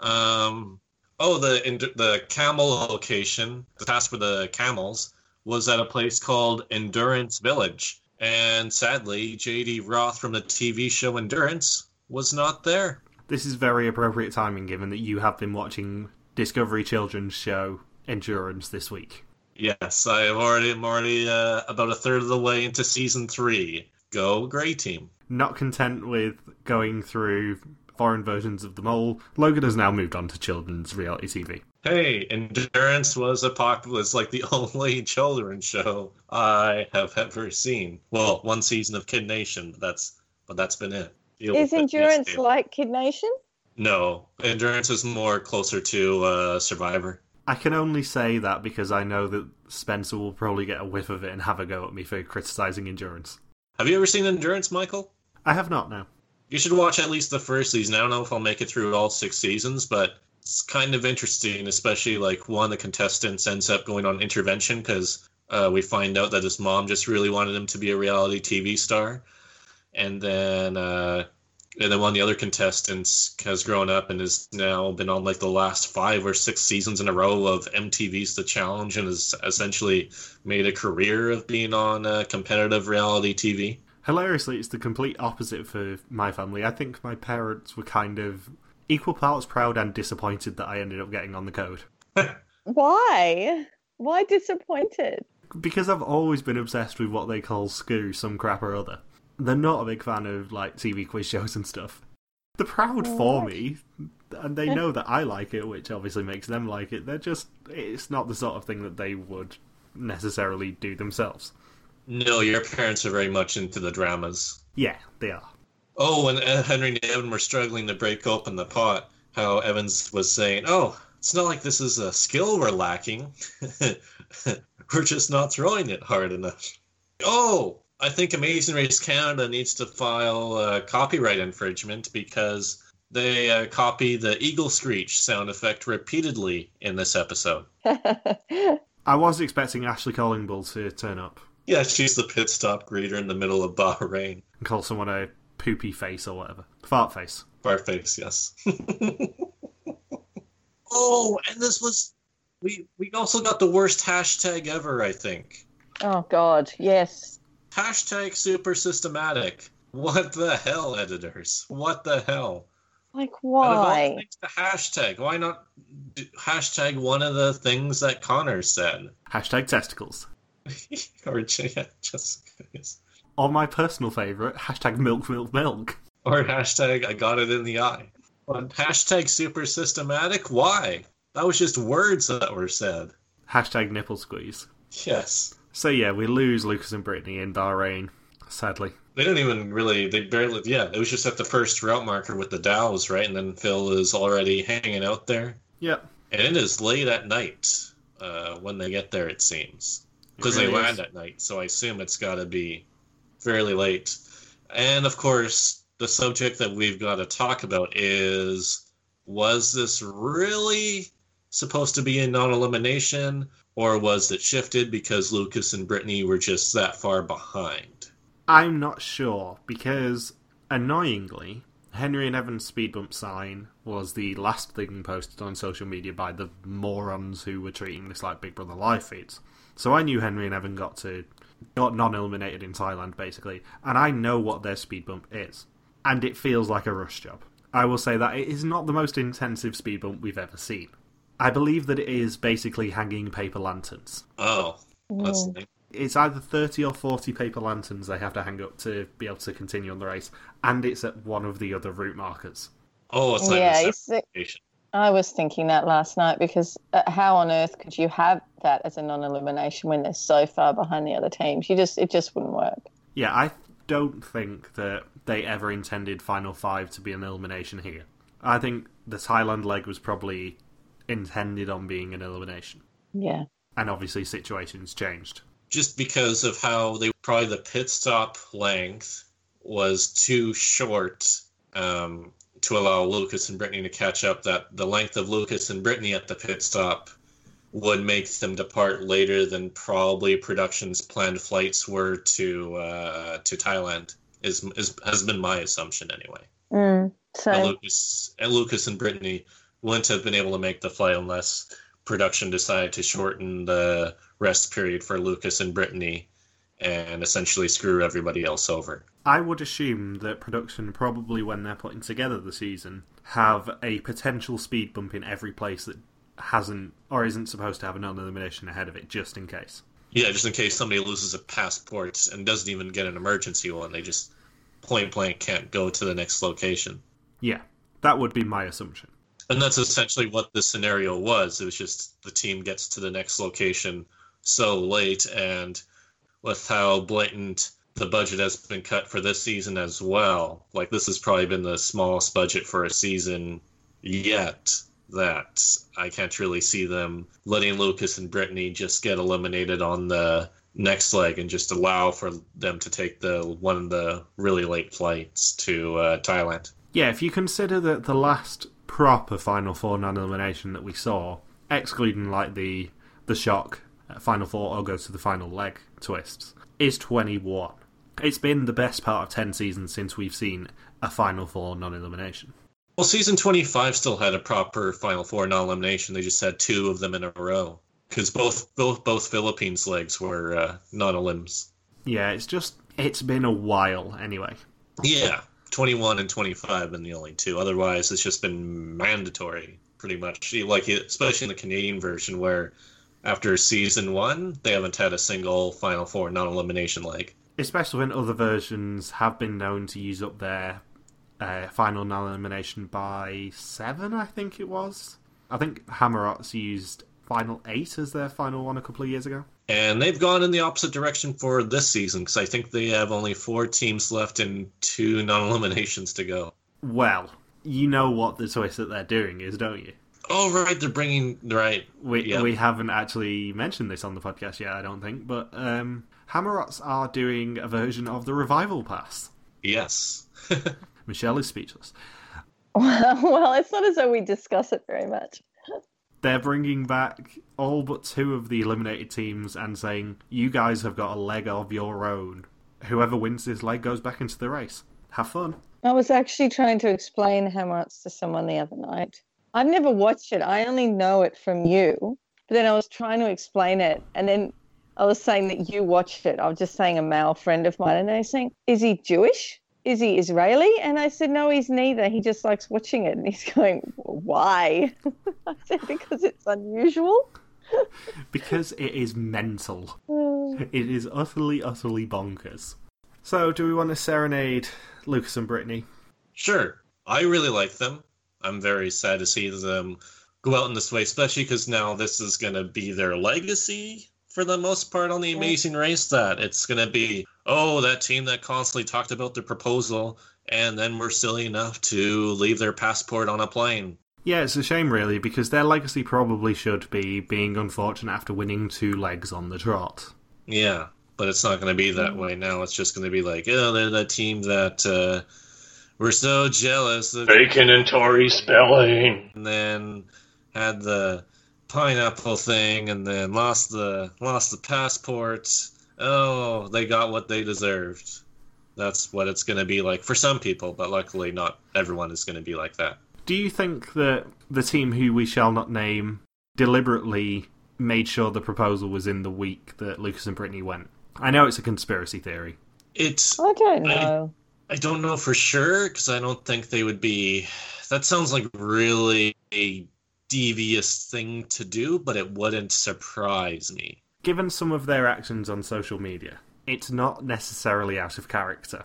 Um, oh, the the camel location, the task for the camels, was at a place called Endurance Village. And sadly, J D Roth from the T V show Endurance was not there. This is very appropriate timing, given that you have been watching Discovery Children's show Endurance this week. Yes, I have already, I'm already uh, about a third of the way into season three. Go, Grey Team. Not content with going through foreign versions of them all, Logan has now moved on to children's reality T V. Hey, Endurance was a popular, it's like the only children's show I have ever seen. Well, one season of Kid Nation, but that's, but that's been it. Deal Is Endurance it, like Kid Nation? No, Endurance is more closer to uh, Survivor. I can only say that because I know that Spencer will probably get a whiff of it and have a go at me for criticising Endurance. Have you ever seen Endurance, Michael? I have not, no. You should watch at least the first season. I don't know if I'll make it through all six seasons, but it's kind of interesting, especially, like, one of the contestants ends up going on intervention because uh, we find out that his mom just really wanted him to be a reality T V star. And then... Uh, And then one of the other contestants has grown up and has now been on like the last five or six seasons in a row of M T V's The Challenge and has essentially made a career of being on uh, competitive reality T V. Hilariously, it's the complete opposite for my family. I think my parents were kind of equal parts proud and disappointed that I ended up getting on the code. Why? Why disappointed? Because I've always been obsessed with what they call SCOO, some crap or other. They're not a big fan of, like, T V quiz shows and stuff. They're proud oh, for gosh. me, and they know that I like it, which obviously makes them like it. They're just, it's not the sort of thing that they would necessarily do themselves. No, your parents are very much into the dramas. Yeah, they are. Oh, and Henry and Evan were struggling to break open the pot, how Evans was saying, oh, it's not like this is a skill we're lacking. We're just not throwing it hard enough. Oh! I think Amazing Race Canada needs to file uh, copyright infringement because they uh, copy the eagle screech sound effect repeatedly in this episode. I was expecting Ashley Collingbull to turn up. Yeah, she's the pit stop greeter in the middle of Bahrain. And call someone a poopy face or whatever. Fart face. Fart face, yes. Oh, and this was... We, we also got the worst hashtag ever, I think. Oh, God, yes. Hashtag super systematic. What the hell, editors? What the hell? Like, why? Out of all things to hashtag. Why not hashtag one of the things that Connor said? Hashtag testicles. Or yeah, just. Yes. Or my personal favorite, hashtag milk, milk, milk. Or hashtag I got it in the eye. But hashtag super systematic. Why? That was just words that were said. Hashtag nipple squeeze. Yes. So yeah, we lose Lucas and Brittany in Bahrain, sadly. They don't even really, they barely, yeah, it was just at the first route marker with the Dows, right? And then Phil is already hanging out there. Yep. And it is late at night uh, when they get there, it seems. Because they land at night, so I assume it's got to be fairly late. And of course, the subject that we've got to talk about is was this really supposed to be a non-elimination, or was it shifted because Lucas and Brittany were just that far behind? I'm not sure, because annoyingly, Henry and Evan's speed bump sign was the last thing posted on social media by the morons who were treating this like Big Brother live feeds. So I knew Henry and Evan got to got non-eliminated in Thailand, basically, and I know what their speed bump is, and it feels like a rush job. I will say that it is not the most intensive speed bump we've ever seen. I believe that it is basically hanging paper lanterns. Oh, that's nice. It's either thirty or forty paper lanterns they have to hang up to be able to continue on the race, and it's at one of the other route markers. Oh, it's like yeah, it's, I was thinking that last night, because how on earth could you have that as a non-elimination when they're so far behind the other teams? You just It just wouldn't work. Yeah, I don't think that they ever intended Final Five to be an elimination here. I think the Thailand leg was probably intended on being an elimination. Yeah. And obviously situations changed. Just because of how they probably the pit stop length was too short um, to allow Lucas and Brittany to catch up. That the length of Lucas and Brittany at the pit stop would make them depart later than probably production's planned flights were to uh, to Thailand. Is, is has been my assumption anyway. Mm, so and Lucas and Lucas and Brittany wouldn't have been able to make the flight unless production decided to shorten the rest period for Lucas and Brittany and essentially screw everybody else over. I would assume that production probably, when they're putting together the season, have a potential speed bump in every place that hasn't or isn't supposed to have a non-elimination ahead of it, just in case. Yeah, just in case somebody loses a passport and doesn't even get an emergency one. They just point blank can't go to the next location. Yeah, that would be my assumption. And that's essentially what the scenario was. It was just the team gets to the next location so late, and with how blatant the budget has been cut for this season as well. Like, this has probably been the smallest budget for a season yet, that I can't really see them letting Lucas and Brittany just get eliminated on the next leg and just allow for them to take the one of the really late flights to uh, Thailand. Yeah, if you consider that the last proper Final Four non-elimination that we saw, excluding like the the shock Final Four or go to the final leg twists, is twenty-one. It's been the best part of ten seasons since we've seen a Final Four non-elimination. Well, season twenty-five still had a proper Final Four non-elimination. They just had two of them in a row, because both both both Philippines legs were uh, non-elims. Yeah, it's just it's been a while anyway. Yeah. twenty-one and twenty-five have been the only two. Otherwise, it's just been mandatory, pretty much. Like, especially in the Canadian version, where after season one, they haven't had a single Final Four non-elimination leg. Especially when other versions have been known to use up their uh, final non-elimination by seven, I think it was. I think Hammerots used final eight as their final one a couple of years ago. And they've gone in the opposite direction for this season, because I think they have only four teams left and two non-eliminations to go. Well, you know what the choice that they're doing is, don't you? Oh, right, they're bringing... Right. We yep. we haven't actually mentioned this on the podcast yet, I don't think, but um, Hammerots are doing a version of the Revival Pass. Yes. Michelle is speechless. Well, well, it's not as though we discuss it very much. They're bringing back all but two of the eliminated teams and saying, you guys have got a leg of your own. Whoever wins this leg goes back into the race. Have fun. I was actually trying to explain Hammerots to someone the other night. I've never watched it. I only know it from you. But then I was trying to explain it. And then I was saying that you watched it. I was just saying a male friend of mine. And I was saying, is he Jewish? Is he Israeli? And I said, no, he's neither. He just likes watching it. And he's going, why? I said, because it's unusual. Because it is mental. Mm. It is utterly, utterly bonkers. So do we want to serenade Lucas and Brittany? Sure. I really like them. I'm very sad to see them go out in this way, especially because now this is going to be their legacy for the most part on the Amazing Race. That it's going to be... oh, that team that constantly talked about their proposal and then were silly enough to leave their passport on a plane. Yeah, it's a shame, really, because their legacy probably should be being unfortunate after winning two legs on the trot. Yeah, but it's not going to be that way now. It's just going to be like, oh, they're the team that uh, We're so jealous of Bacon and Tori Spelling. And then had the pineapple thing, and then lost the lost the passport. Oh, they got what they deserved. That's what it's going to be like for some people, but luckily not everyone is going to be like that. Do you think that the team who we shall not name deliberately made sure the proposal was in the week that Lucas and Brittany went? I know it's a conspiracy theory. It's... I don't know. I, I don't know for sure, because I don't think they would be... That sounds like really a devious thing to do, but it wouldn't surprise me. Given some of their actions on social media, it's not necessarily out of character.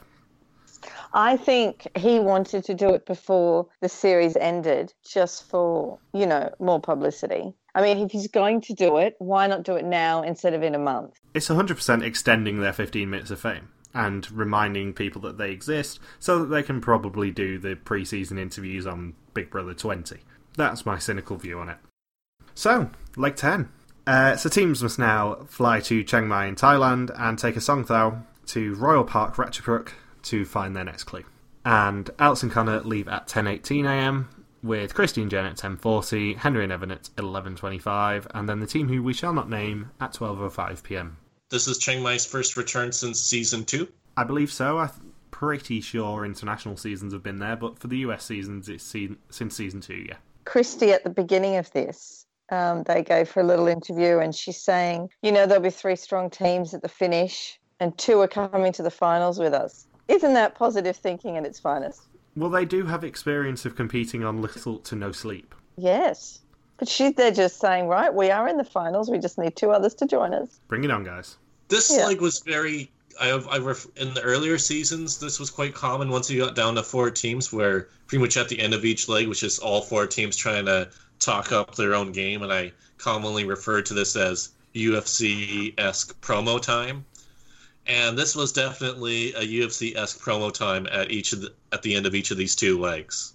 I think he wanted to do it before the series ended, just for, you know, more publicity. I mean, if he's going to do it, why not do it now instead of in a month? It's one hundred percent extending their fifteen minutes of fame and reminding people that they exist so that they can probably do the pre-season interviews on Big Brother twenty. That's my cynical view on it. So, leg ten. Uh, so teams must now fly to Chiang Mai in Thailand and take a songthaew to Royal Park Ratchapruk to find their next clue. And Alex and Connor leave at ten eighteen a.m. with Christy and Jen at ten forty, Henry and Evan at eleven twenty-five, and then the team who we shall not name at twelve oh five p.m. This is Chiang Mai's first return since season two? I believe so. I'm pretty sure international seasons have been there, but for the U S seasons, it's seen since season two, yeah. Christy, at the beginning of this, um, they gave her a little interview, and she's saying, you know, there'll be three strong teams at the finish, and two are coming to the finals with us. Isn't that positive thinking at its finest? Well, they do have experience of competing on little to no sleep. Yes. But she, they're just saying, right, we are in the finals. We just need two others to join us. Bring it on, guys. This, yeah. like, was very... I, I ref, in the earlier seasons, this was quite common once you got down to four teams, where pretty much at the end of each leg was just all four teams trying to talk up their own game, and I commonly refer to this as U F C-esque promo time. And this was definitely a U F C-esque promo time at each of the, at the end of each of these two legs.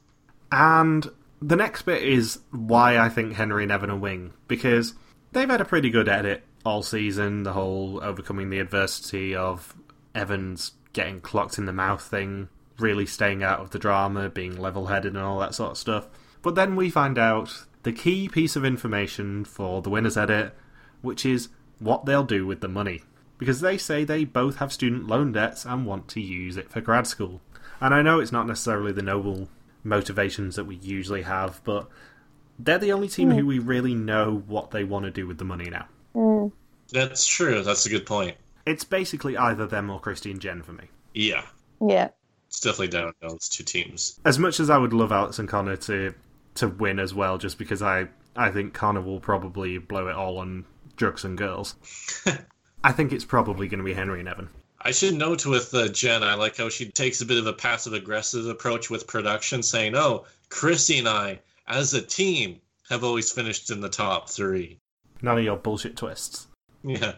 And the next bit is why I think Henry and Evan are wing, because they've had a pretty good edit all season, the whole overcoming the adversity of Evan's getting clocked in the mouth thing, really staying out of the drama, being level-headed and all that sort of stuff. But then we find out the key piece of information for the winner's edit, which is what they'll do with the money. Because they say they both have student loan debts and want to use it for grad school. And I know it's not necessarily the noble motivations that we usually have, but they're the only team mm. who we really know what they want to do with the money now. Mm. That's true. That's a good point. It's basically either them or Christy and Jen for me. Yeah. Yeah. It's definitely down to those two teams. As much as I would love Alex and Connor to, to win as well, just because I, I think Connor will probably blow it all on drugs and girls. I think it's probably going to be Henry and Evan. I should note with uh, Jen, I like how she takes a bit of a passive-aggressive approach with production, saying, oh, Christy and I, as a team, have always finished in the top three. None of your bullshit twists. Yeah.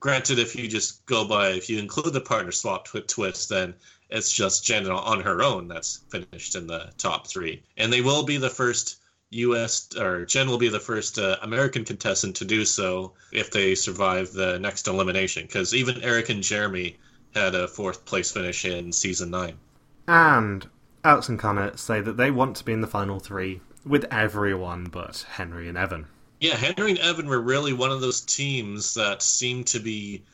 Granted, if you just go by, if you include the partner swap twi- twist, then it's just Jen on her own that's finished in the top three. And they will be the first... U S or Jen will be the first uh, American contestant to do so if they survive the next elimination, because even Eric and Jeremy had a fourth place finish in season nine. And Alex and Connor say that they want to be in the final three with everyone but Henry and Evan. Yeah, Henry and Evan were really one of those teams that seemed to be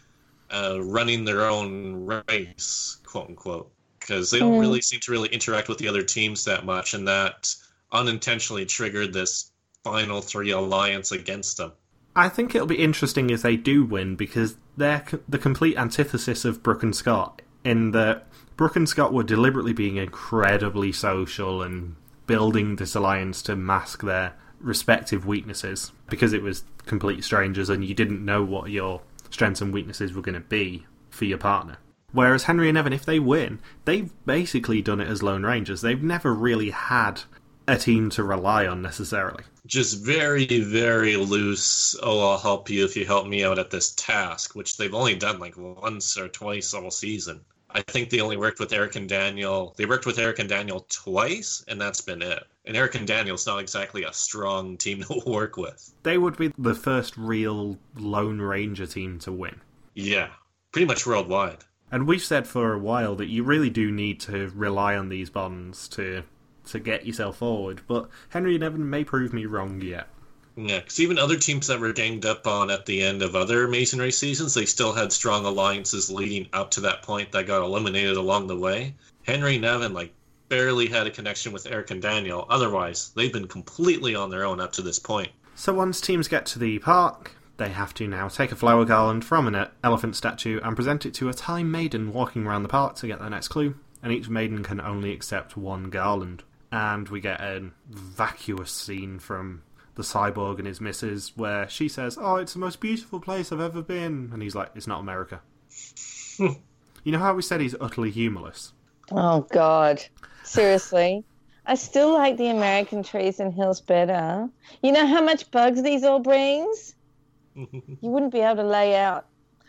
uh, running their own race, quote unquote, because they don't really seem to really interact with the other teams that much, and that unintentionally triggered this final three alliance against them. I think it'll be interesting if they do win, because they're the complete antithesis of Brooke and Scott, in that Brooke and Scott were deliberately being incredibly social and building this alliance to mask their respective weaknesses, because it was complete strangers and you didn't know what your strengths and weaknesses were going to be for your partner. Whereas Henry and Evan, if they win, they've basically done it as Lone Rangers. They've never really had a team to rely on, necessarily. Just very, very loose, oh, I'll help you if you help me out at this task, which they've only done like once or twice all season. I think they only worked with Eric and Daniel. They worked with Eric and Daniel twice, and that's been it. And Eric and Daniel's not exactly a strong team to work with. They would be the first real Lone Ranger team to win. Yeah, pretty much worldwide. And we've said for a while that you really do need to rely on these bonds to to get yourself forward, but Henry and Evan may prove me wrong yet. Yeah, because even other teams that were ganged up on at the end of other Amazing Race seasons, they still had strong alliances leading up to that point that got eliminated along the way. Henry and Evan, like, barely had a connection with Eric and Daniel. Otherwise, they've been completely on their own up to this point. So once teams get to the park, they have to now take a flower garland from an elephant statue and present it to a Thai maiden walking around the park to get their next clue, and each maiden can only accept one garland. And we get a vacuous scene from the cyborg and his missus where she says, "Oh, it's the most beautiful place I've ever been," and he's like, "It's not America." You know how we said he's utterly humorless? Oh, God. Seriously. I still like the American trees and hills better. You know how much bugs these all brings? You wouldn't be able to lay out.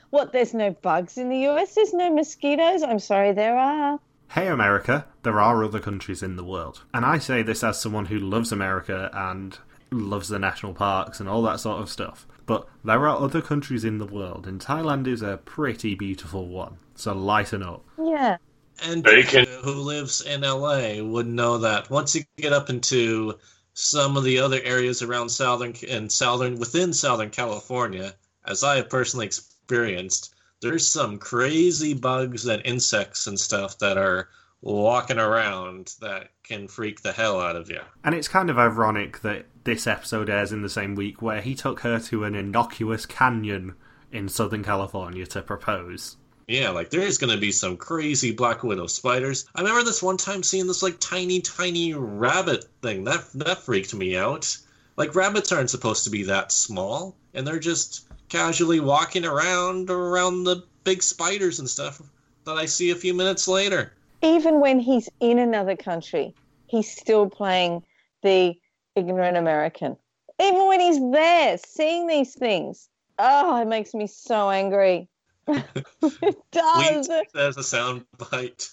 What, there's no bugs in the U S? There's no mosquitoes? I'm sorry, there are. Hey, America, there are other countries in the world. And I say this as someone who loves America and loves the national parks and all that sort of stuff. But there are other countries in the world, and Thailand is a pretty beautiful one. So lighten up. Yeah. And Bacon, who lives in L A, would know that once you get up into some of the other areas around southern and southern within Southern California, as I have personally experienced, there's some crazy bugs and insects and stuff that are walking around that can freak the hell out of you. And it's kind of ironic that this episode airs in the same week where he took her to an innocuous canyon in Southern California to propose. Yeah, like, there is going to be some crazy Black Widow spiders. I remember this one time seeing this, like, tiny, tiny rabbit thing. That that freaked me out. Like, rabbits aren't supposed to be that small, and they're just casually walking around around the big spiders and stuff that I see a few minutes later. Even when he's in another country, he's still playing the ignorant American. Even when he's there, seeing these things. Oh, it makes me so angry. It does. We, there's a sound bite.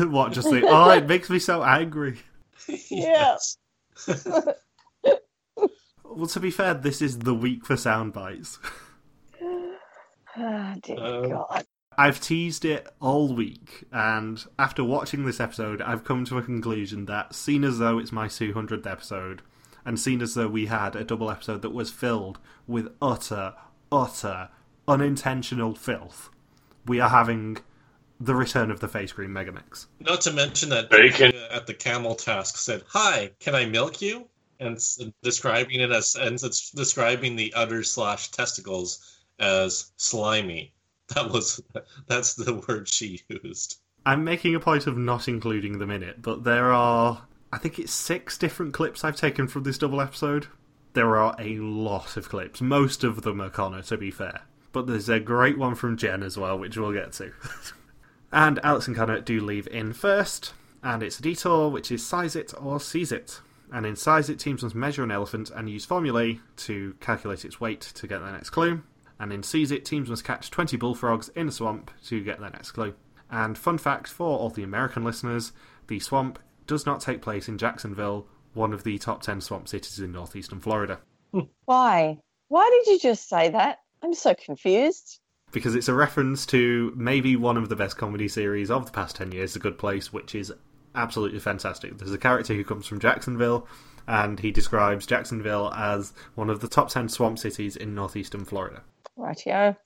What, just say, "Oh, it makes me so angry." Yes. Well, to be fair, this is the week for sound bites. Oh, dear um, God. I've teased it all week, and after watching this episode, I've come to a conclusion that, seen as though it's my two hundredth episode, and seen as though we had a double episode that was filled with utter, utter unintentional filth, we are having the return of the face cream megamix. Not to mention that Bacon at the camel task said, "Hi, can I milk you?" And describing it as, and it's describing the udder slash testicles as slimy. That was, that's the word she used. I'm making a point of not including them in it, but there are, I think it's six different clips I've taken from this double episode. There are a lot of clips. Most of them are Connor, to be fair. But there's a great one from Jen as well, which we'll get to. And Alex and Connor do leave in first, and it's a detour, which is size it or seize it. And in size it, teams must measure an elephant and use formulae to calculate its weight to get their next clue. And in seize it, teams must catch twenty bullfrogs in a swamp to get their next clue. And fun fact for all the American listeners, the swamp does not take place in Jacksonville, one of the top ten swamp cities in northeastern Florida. Why? Why did you just say that? I'm so confused. Because it's a reference to maybe one of the best comedy series of the past ten years, The Good Place, which is absolutely fantastic. There's a character who comes from Jacksonville, and he describes Jacksonville as one of the top ten swamp cities in northeastern Florida. Rightio.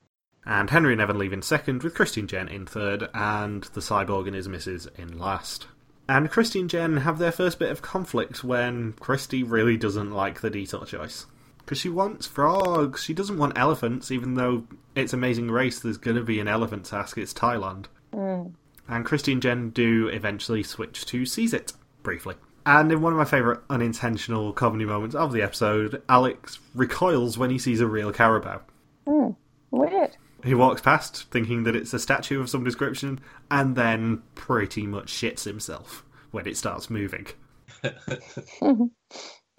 And Henry and Evan leave in second, with Christy and Jen in third, and the cyborg and his missus in last. And Christy and Jen have their first bit of conflict when Christy really doesn't like the detour choice. Because she wants frogs. She doesn't want elephants, even though it's Amazing Race, there's going to be an elephant task. It's Thailand. Mm. And Christy and Jen do eventually switch to seize it, briefly. And in one of my favourite unintentional comedy moments of the episode, Alex recoils when he sees a real carabao. Mm. Weird. He walks past, thinking that it's a statue of some description, and then pretty much shits himself when it starts moving.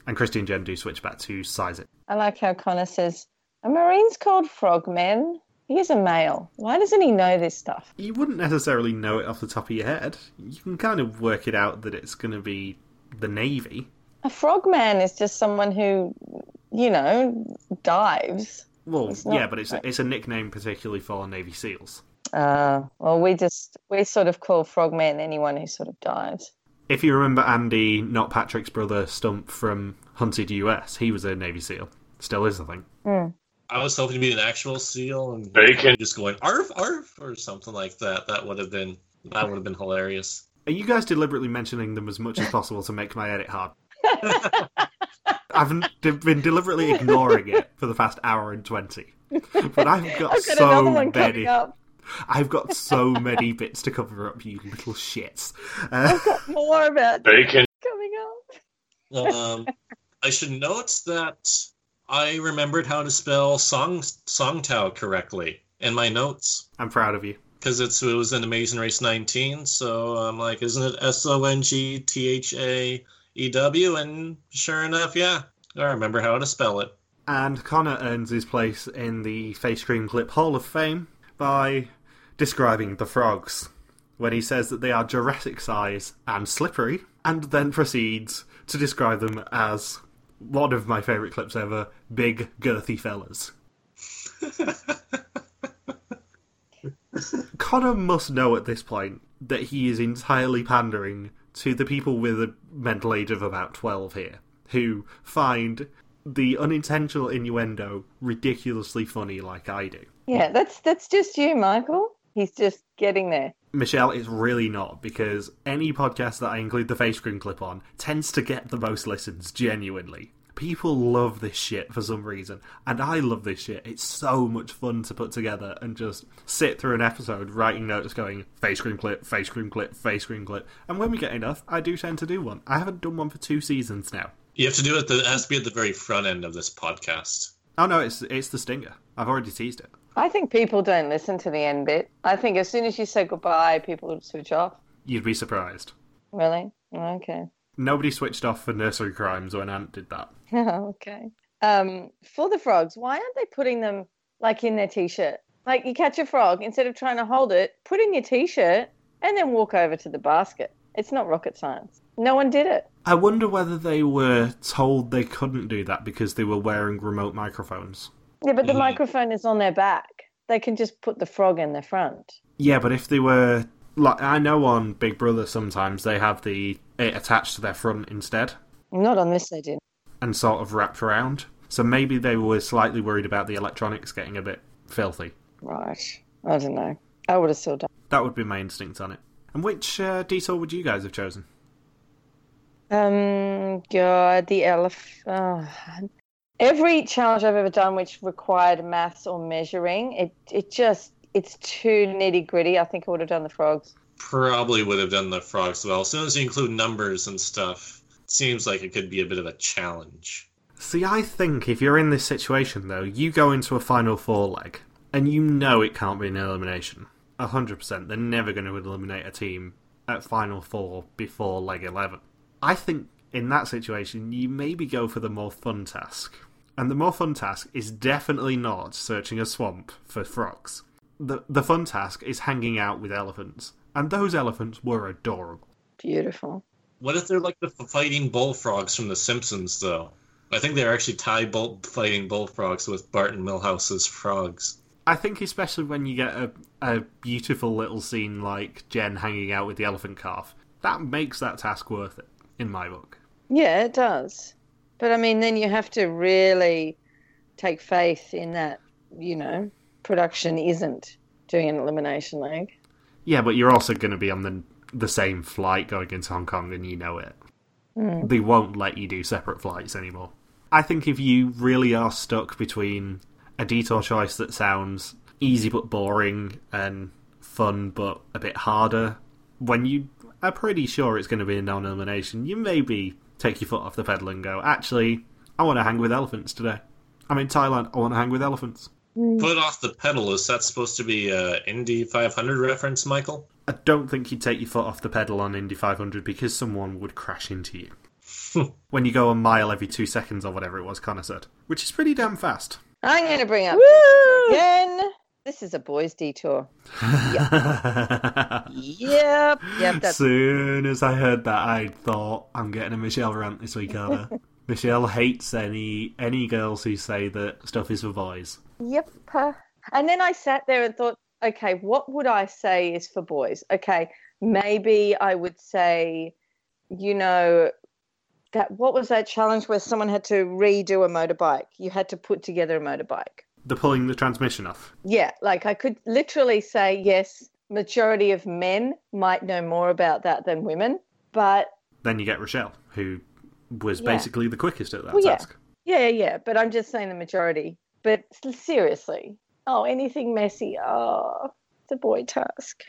And Christy and Jen do switch back to size it. I like how Connor says, "A Marine's called Frogman. He's a male. Why doesn't he know this stuff?" You wouldn't necessarily know it off the top of your head. You can kind of work it out that it's going to be the Navy. A frogman is just someone who, you know, dives. Well, yeah, but it's, like... a, it's a nickname particularly for Navy SEALs. Uh, well, we just, we sort of call Frogman anyone who sort of dies. If you remember Andy, not Patrick's brother, Stump from Hunted U S, he was a Navy SEAL. Still is, I think. Mm. I was hoping to be an actual SEAL and Bacon. Just going, arf, arf, or something like that. That would have been, that would have been hilarious. Are you guys deliberately mentioning them as much as possible to make my edit hard? I've been deliberately ignoring it for the past hour and twenty. But I've got, I've got so many. I've got so many bits to cover up, you little shits. Uh, I've got more about Bacon coming up. um, I should note that I remembered how to spell song songthaew correctly in my notes. I'm proud of you. Because it's it was in Amazing Race nineteen, so I'm like, isn't it S O N G T H A E W? And sure enough, yeah, I remember how to spell it. And Connor earns his place in the Face Cream Clip Hall of Fame by describing the frogs, when he says that they are Jurassic size and slippery, and then proceeds to describe them as one of my favourite clips ever, big, girthy fellas. Connor must know at this point that he is entirely pandering to the people with a mental age of about twelve here, who find the unintentional innuendo ridiculously funny like I do. Yeah, that's that's just you, Michael. He's just getting there. Michelle, it's really not, because any podcast that I include the face cream clip on tends to get the most listens, genuinely. People love this shit for some reason, and I love this shit. It's so much fun to put together and just sit through an episode writing notes going, face cream clip, face cream clip, face cream clip. And when we get enough, I do tend to do one. I haven't done one for two seasons now. You have to do it, the, it has to be at the very front end of this podcast. Oh no, it's it's the stinger. I've already teased it. I think people don't listen to the end bit. I think as soon as you say goodbye, people switch off. You'd be surprised. Really? Okay. Nobody switched off for nursery crimes when Ant did that. Okay. Um, for the frogs, why aren't they putting them, like, in their T-shirt? Like, you catch a frog, instead of trying to hold it, put in your T-shirt and then walk over to the basket. It's not rocket science. No one did it. I wonder whether they were told they couldn't do that because they were wearing remote microphones. Yeah, but the mm. microphone is on their back. They can just put the frog in their front. Yeah, but if they were... like, I know on Big Brother sometimes they have the it attached to their front instead. Not on this, they didn't. And sort of wrapped around. So maybe they were slightly worried about the electronics getting a bit filthy. Right. I don't know. I would have still done it. That would be my instinct on it. And which uh, detour would you guys have chosen? Um, God, the elephant... Oh. Every challenge I've ever done which required maths or measuring, it it just, it's too nitty-gritty. I think I would have done the frogs. Probably would have done the frogs as well. As soon as you include numbers and stuff, it seems like it could be a bit of a challenge. See, I think if you're in this situation, though, you go into a final four leg, and you know it can't be an elimination. one hundred percent. They're never going to eliminate a team at final four before leg eleven. I think in that situation, you maybe go for the more fun task. And the more fun task is definitely not searching a swamp for frogs. The the fun task is hanging out with elephants. And those elephants were adorable. Beautiful. What if they're like the fighting bullfrogs from The Simpsons, though? I think they're actually Thai bull- fighting bullfrogs with Bart and Milhouse's frogs. I think especially when you get a, a beautiful little scene like Jen hanging out with the elephant calf. That makes that task worth it, in my book. Yeah, it does. But, I mean, then you have to really take faith in that, you know, production isn't doing an elimination league. Yeah, but you're also going to be on the the same flight going into Hong Kong, and you know it. Mm. They won't let you do separate flights anymore. I think if you really are stuck between a detour choice that sounds easy but boring and fun but a bit harder, when you are pretty sure it's going to be a non-elimination, you may be... take your foot off the pedal and go, actually, I want to hang with elephants today. I'm in Thailand, I want to hang with elephants. Put off the pedal, is that supposed to be an Indy five hundred reference, Michael? I don't think you'd take your foot off the pedal on Indy five hundred because someone would crash into you. When you go a mile every two seconds or whatever it was, Connor said. Which is pretty damn fast. I'm going to bring up Woo! Again. This is a boys' detour. Yep. yep. Yep. As soon as I heard that, I thought, I'm getting a Michelle rant this week, Anna. Michelle hates any any girls who say that stuff is for boys. Yep. And then I sat there and thought, okay, what would I say is for boys? Okay, maybe I would say, you know, that what was that challenge where someone had to redo a motorbike? You had to put together a motorbike. The pulling the transmission off. Yeah, like I could literally say, yes, majority of men might know more about that than women, but... Then you get Rochelle, who was yeah. basically the quickest at that well, task. Yeah. yeah, yeah, but I'm just saying the majority. But seriously, oh, anything messy, oh, it's a boy task.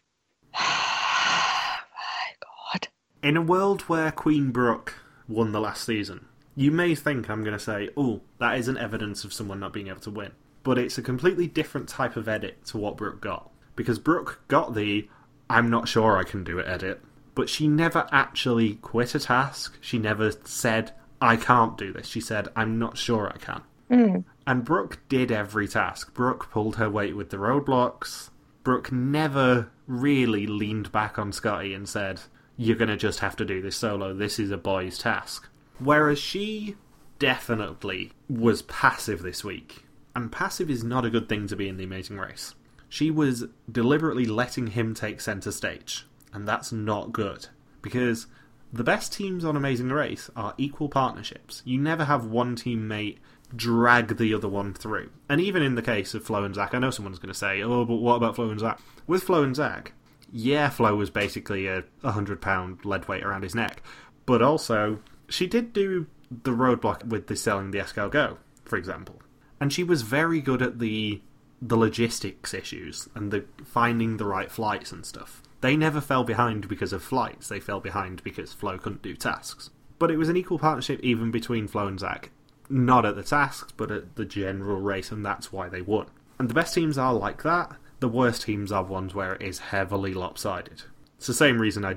Oh, my God. In a world where Queen Brooke won the last season, you may think I'm going to say, oh, that isn't evidence of someone not being able to win. But it's a completely different type of edit to what Brooke got. Because Brooke got the, I'm not sure I can do it edit, but she never actually quit a task. She never said, I can't do this. She said, I'm not sure I can. Mm. And Brooke did every task. Brooke pulled her weight with the roadblocks. Brooke never really leaned back on Scotty and said, you're going to just have to do this solo. This is a boy's task. Whereas she definitely was passive this week. And passive is not a good thing to be in the Amazing Race. She was deliberately letting him take centre stage. And that's not good. Because the best teams on Amazing Race are equal partnerships. You never have one teammate drag the other one through. And even in the case of Flo and Zach, I know someone's going to say, oh, but what about Flo and Zach? With Flo and Zach, yeah, Flo was basically a one hundred pound lead weight around his neck. But also, she did do the roadblock with the selling the escargot, for example. And she was very good at the the logistics issues and the finding the right flights and stuff. They never fell behind because of flights. They fell behind because Flo couldn't do tasks. But it was an equal partnership even between Flo and Zach. Not at the tasks, but at the general race, and that's why they won. And the best teams are like that. The worst teams are ones where it is heavily lopsided. It's the same reason I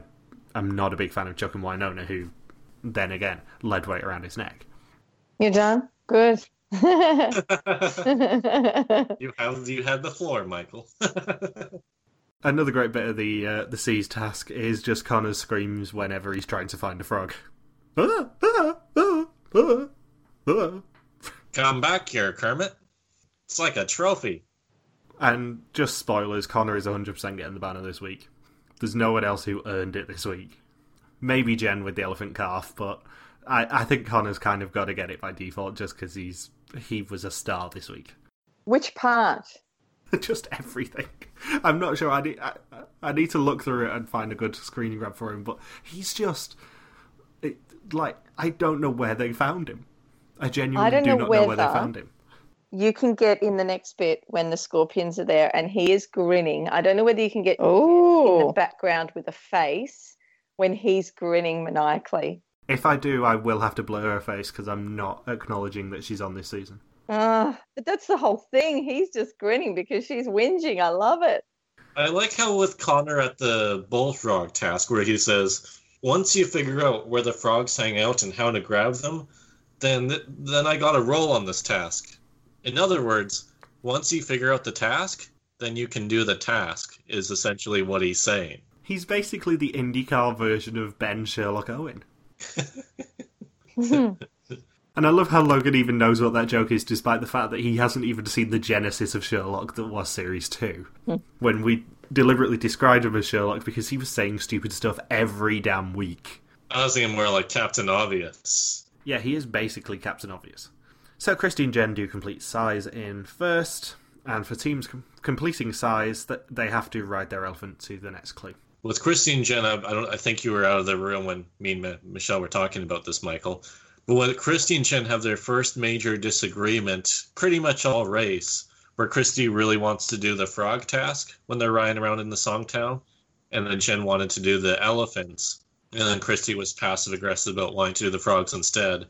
am not a big fan of Chuck and Winona, who, then again, lead weight around his neck. You're done? Good. you have you had the floor, Michael. Another great bit of the uh, the C's task is just Connor screams whenever he's trying to find a frog. Ah, ah, ah, ah, ah. Come back here, Kermit. It's like a trophy. And just spoilers, Connor is one hundred percent getting the banner this week. There's no one else who earned it this week. Maybe Jen with the elephant calf, but I, I think Connor's kind of got to get it by default just because he's he was a star this week. Which part? Just everything. I'm not sure. I need I, I need to look through it and find a good screen grab for him. But he's just it, like I don't know where they found him. I genuinely I don't do know not know where they found him. You can get in the next bit when the scorpions are there, and he is grinning. I don't know whether you can get Ooh. in the background with a face when he's grinning maniacally. If I do, I will have to blur her face because I'm not acknowledging that she's on this season. Uh, but that's the whole thing. He's just grinning because she's whinging. I love it. I like how with Connor at the bullfrog task where he says, once you figure out where the frogs hang out and how to grab them, then th- then I got a roll on this task. In other words, once you figure out the task, then you can do the task is essentially what he's saying. He's basically the IndyCar version of Ben Sherlock Owen. And I love how Logan even knows what that joke is, despite the fact that he hasn't even seen the genesis of Sherlock that was series two, mm. when we deliberately described him as Sherlock because he was saying stupid stuff every damn week. I was thinking more like Captain Obvious. Yeah, he is basically Captain Obvious. So Christy and Jen do complete size in first, and for teams com- completing size, that they have to ride their elephant to the next clue. With Christy and Jen, I, I don't. I think you were out of the room when me and Ma- Michelle were talking about this, Michael. But when Christy and Jen have their first major disagreement, pretty much all race, where Christy really wants to do the frog task when they're riding around in the songthaew, and then Jen wanted to do the elephants, and then Christy was passive-aggressive about wanting to do the frogs instead,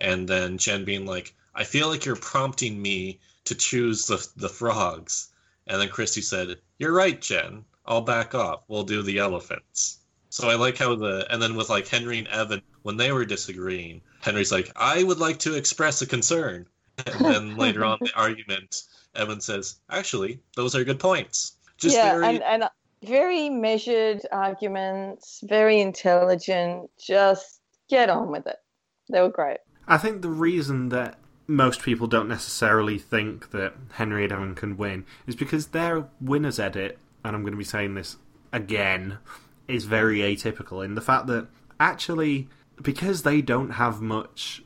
and then Jen being like, I feel like you're prompting me to choose the the frogs. And then Christy said, you're right, Jen. I'll back off. We'll do the elephants. So I like how the... And then with, like, Henry and Evan, when they were disagreeing, Henry's like, I would like to express a concern. And then later on in the argument, Evan says, actually, those are good points. Just yeah, very... And, and very measured arguments, very intelligent. Just get on with it. They were great. I think the reason that most people don't necessarily think that Henry and Evan can win is because their winner's edit, and I'm going to be saying this again, is very atypical in the fact that actually, because they don't have much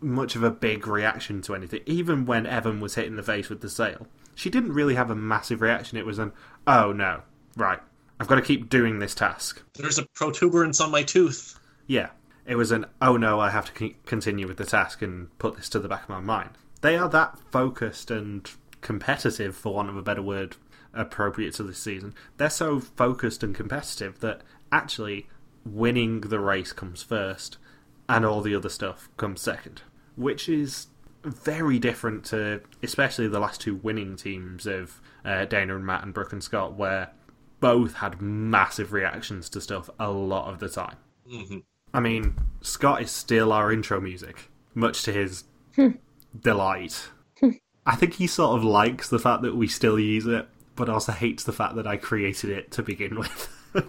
much of a big reaction to anything, even when Evan was hit in the face with the sail, she didn't really have a massive reaction. It was an, oh no, right, I've got to keep doing this task. There's a protuberance on my tooth. Yeah. It was an, oh no, I have to continue with the task and put this to the back of my mind. They are that focused and competitive, for want of a better word, appropriate to this season. They're so focused and competitive that actually winning the race comes first and all the other stuff comes second. Which is very different to especially the last two winning teams of uh, Dana and Matt and Brooke and Scott, where both had massive reactions to stuff a lot of the time. Mm-hmm. I mean, Scott is still our intro music, much to his delight. I think he sort of likes the fact that we still use it, but also hates the fact that I created it to begin with. You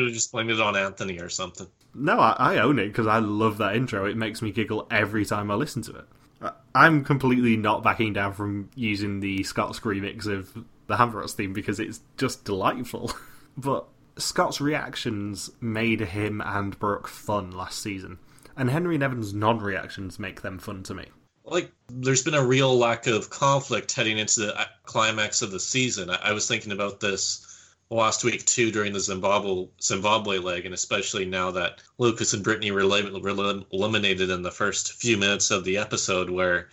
would have just blamed it on Anthony or something. No, I, I own it because I love that intro. It makes me giggle every time I listen to it. I, I'm completely not backing down from using the Scott's remix of the Hamburgers theme because it's just delightful. But Scott's reactions made him and Brooke fun last season, and Henry and Evan's non-reactions make them fun to me. Like, there's been a real lack of conflict heading into the climax of the season. I, I was thinking about this last week, too, during the Zimbabwe Zimbabwe leg, and especially now that Lucas and Brittany were eliminated in the first few minutes of the episode, where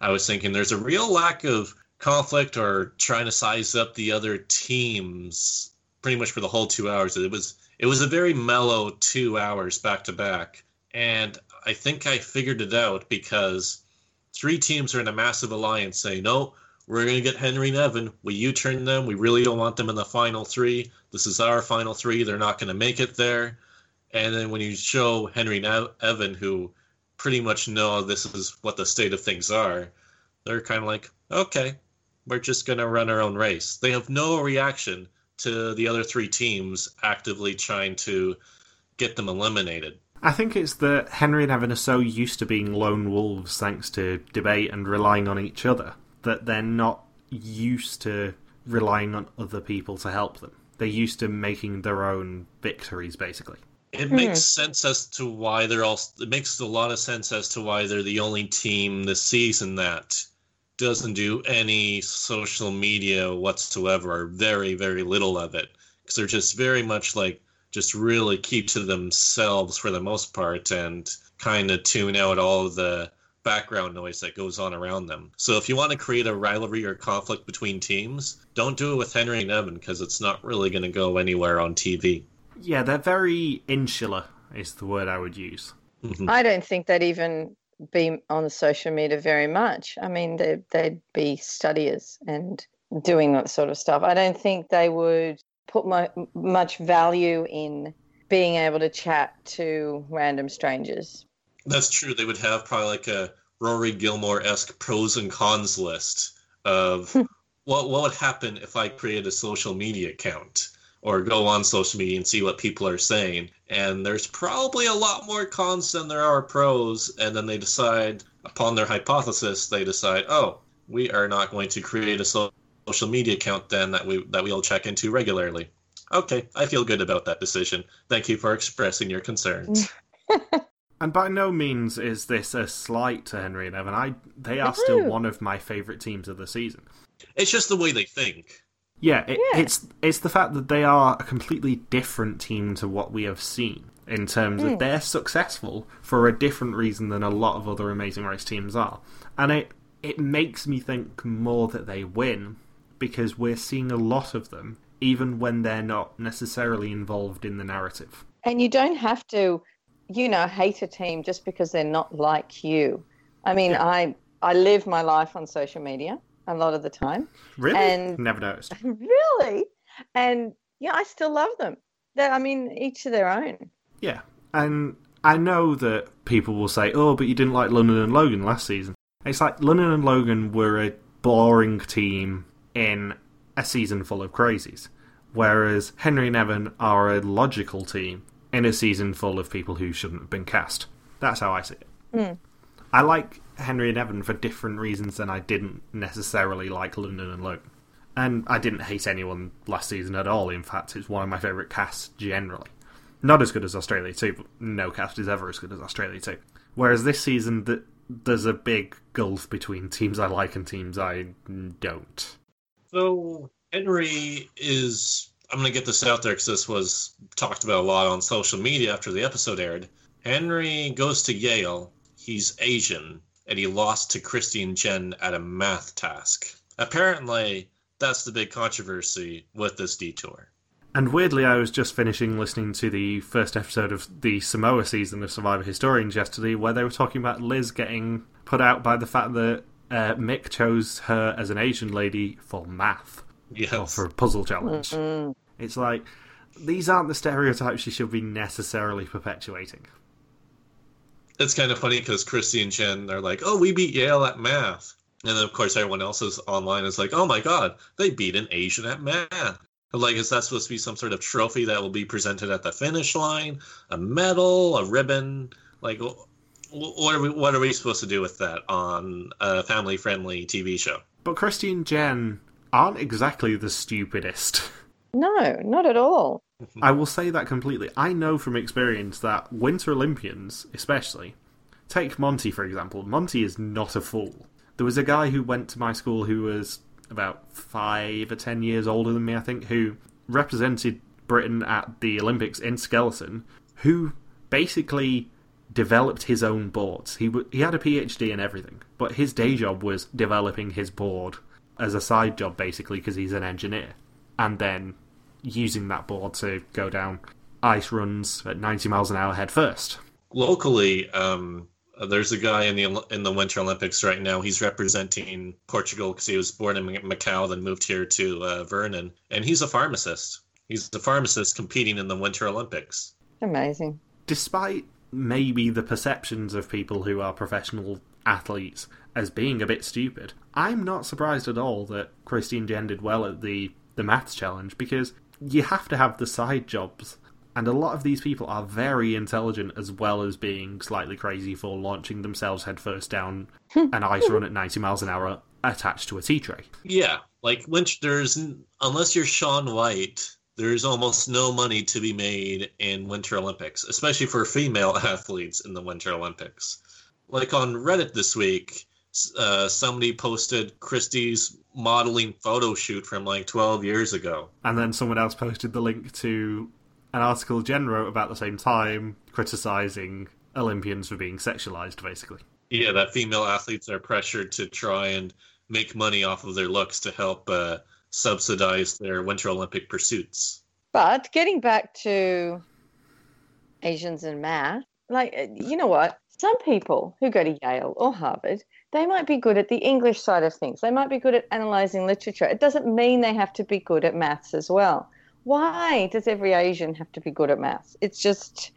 I was thinking there's a real lack of conflict or trying to size up the other teams pretty much for the whole two hours. It was it was a very mellow two hours back to back. And I think I figured it out because three teams are in a massive alliance saying, no, we're going to get Henry and Evan. We U-turn them. We really don't want them in the final three. This is our final three. They're not going to make it there. And then when you show Henry and Evan, who pretty much know this is what the state of things are, they're kind of like, okay, we're just going to run our own race. They have no reaction to the other three teams actively trying to get them eliminated. I think it's that Henry and Evan are so used to being lone wolves thanks to debate and relying on each other that they're not used to relying on other people to help them. They're used to making their own victories, basically. It makes sense as to why they're all... It makes a lot of sense as to why they're the only team this season that doesn't do any social media whatsoever, or very, very little of it. Because they're just very much like, just really keep to themselves for the most part and kind of tune out all of the background noise that goes on around them. So if you want to create a rivalry or conflict between teams, don't do it with Henry and Evan because it's not really going to go anywhere on T V. Yeah, they're very insular is the word I would use. Mm-hmm. I don't think that even... be on the social media very much. I mean, they, they'd be studiers and doing that sort of stuff. I don't think they would put my, much value in being able to chat to random strangers. That's true. They would have probably like a Rory Gilmore-esque pros and cons list of what what would happen if I created a social media account or go on social media and see what people are saying. And there's probably a lot more cons than there are pros. And then they decide, upon their hypothesis, they decide, oh, we are not going to create a social media account then that we that we all check into regularly. Okay, I feel good about that decision. Thank you for expressing your concerns. And by no means is this a slight to Henry and Evan. I, they are Woo-hoo. still one of my favourite teams of the season. It's just the way they think. Yeah, it, yeah, it's it's the fact that they are a completely different team to what we have seen in terms mm. of they're successful for a different reason than a lot of other Amazing Race teams are. And it, it makes me think more that they win because we're seeing a lot of them, even when they're not necessarily involved in the narrative. And you don't have to, you know, hate a team just because they're not like you. I mean, yeah. I I live my life on social media. A lot of the time. Really? And never noticed. Really? And yeah, I still love them. They're, I mean, each to their own. Yeah. And I know that people will say, oh, but you didn't like London and Logan last season. It's like London and Logan were a boring team in a season full of crazies. Whereas Henry and Evan are a logical team in a season full of people who shouldn't have been cast. That's how I see it. Mm. I like Henry and Evan for different reasons than I didn't necessarily like London and Logan. And I didn't hate anyone last season at all. In fact, it's one of my favourite casts generally. Not as good as Australia two, but no cast is ever as good as Australia two. Whereas this season, the, there's a big gulf between teams I like and teams I don't. So, Henry is... I'm going to get this out there because this was talked about a lot on social media after the episode aired. Henry goes to Yale. He's Asian, and he lost to Christy and Jen at a math task. Apparently, that's the big controversy with this detour. And weirdly, I was just finishing listening to the first episode of the Samoa season of Survivor Historians yesterday, where they were talking about Liz getting put out by the fact that uh, Mick chose her as an Asian lady for math. Yes. Or for a puzzle challenge. Mm-hmm. It's like, these aren't the stereotypes you should be necessarily perpetuating. It's kind of funny because Christy and Jen are like, oh, we beat Yale at math. And then, of course, everyone else is online is like, oh, my God, they beat an Asian at math. Like, is that supposed to be some sort of trophy that will be presented at the finish line? A medal? A ribbon? Like, what are we, what are we supposed to do with that on a family-friendly T V show? But Christy and Jen aren't exactly the stupidest. No, not at all. I will say that completely. I know from experience that Winter Olympians, especially, take Monty, for example. Monty is not a fool. There was a guy who went to my school who was about five or ten years older than me, I think, who represented Britain at the Olympics in skeleton, who basically developed his own boards. He w- he had a P H D and everything, but his day job was developing his board as a side job, basically, because he's an engineer. And then using that board to go down ice runs at ninety miles an hour head first. Locally, um, there's a guy in the in the Winter Olympics right now. He's representing Portugal because he was born in Macau, then moved here to uh, Vernon. And he's a pharmacist. He's a pharmacist competing in the Winter Olympics. Amazing. Despite maybe the perceptions of people who are professional athletes as being a bit stupid, I'm not surprised at all that Christine Jen did well at the, the maths challenge, because you have to have the side jobs, and a lot of these people are very intelligent as well as being slightly crazy for launching themselves headfirst down an ice run at ninety miles an hour attached to a tea tray. Yeah, like, Lynch, there's, unless you're Shaun White, there's almost no money to be made in Winter Olympics, especially for female athletes in the Winter Olympics. Like, on Reddit this week, uh, somebody posted Christie's modeling photo shoot from, like, twelve years ago. And then someone else posted the link to an article Jen wrote about the same time, criticising Olympians for being sexualised, basically. Yeah, that female athletes are pressured to try and make money off of their looks to help uh, subsidise their Winter Olympic pursuits. But getting back to Asians and math, like, you know what? Some people who go to Yale or Harvard, they might be good at the English side of things. They might be good at analysing literature. It doesn't mean they have to be good at maths as well. Why does every Asian have to be good at maths? It's just,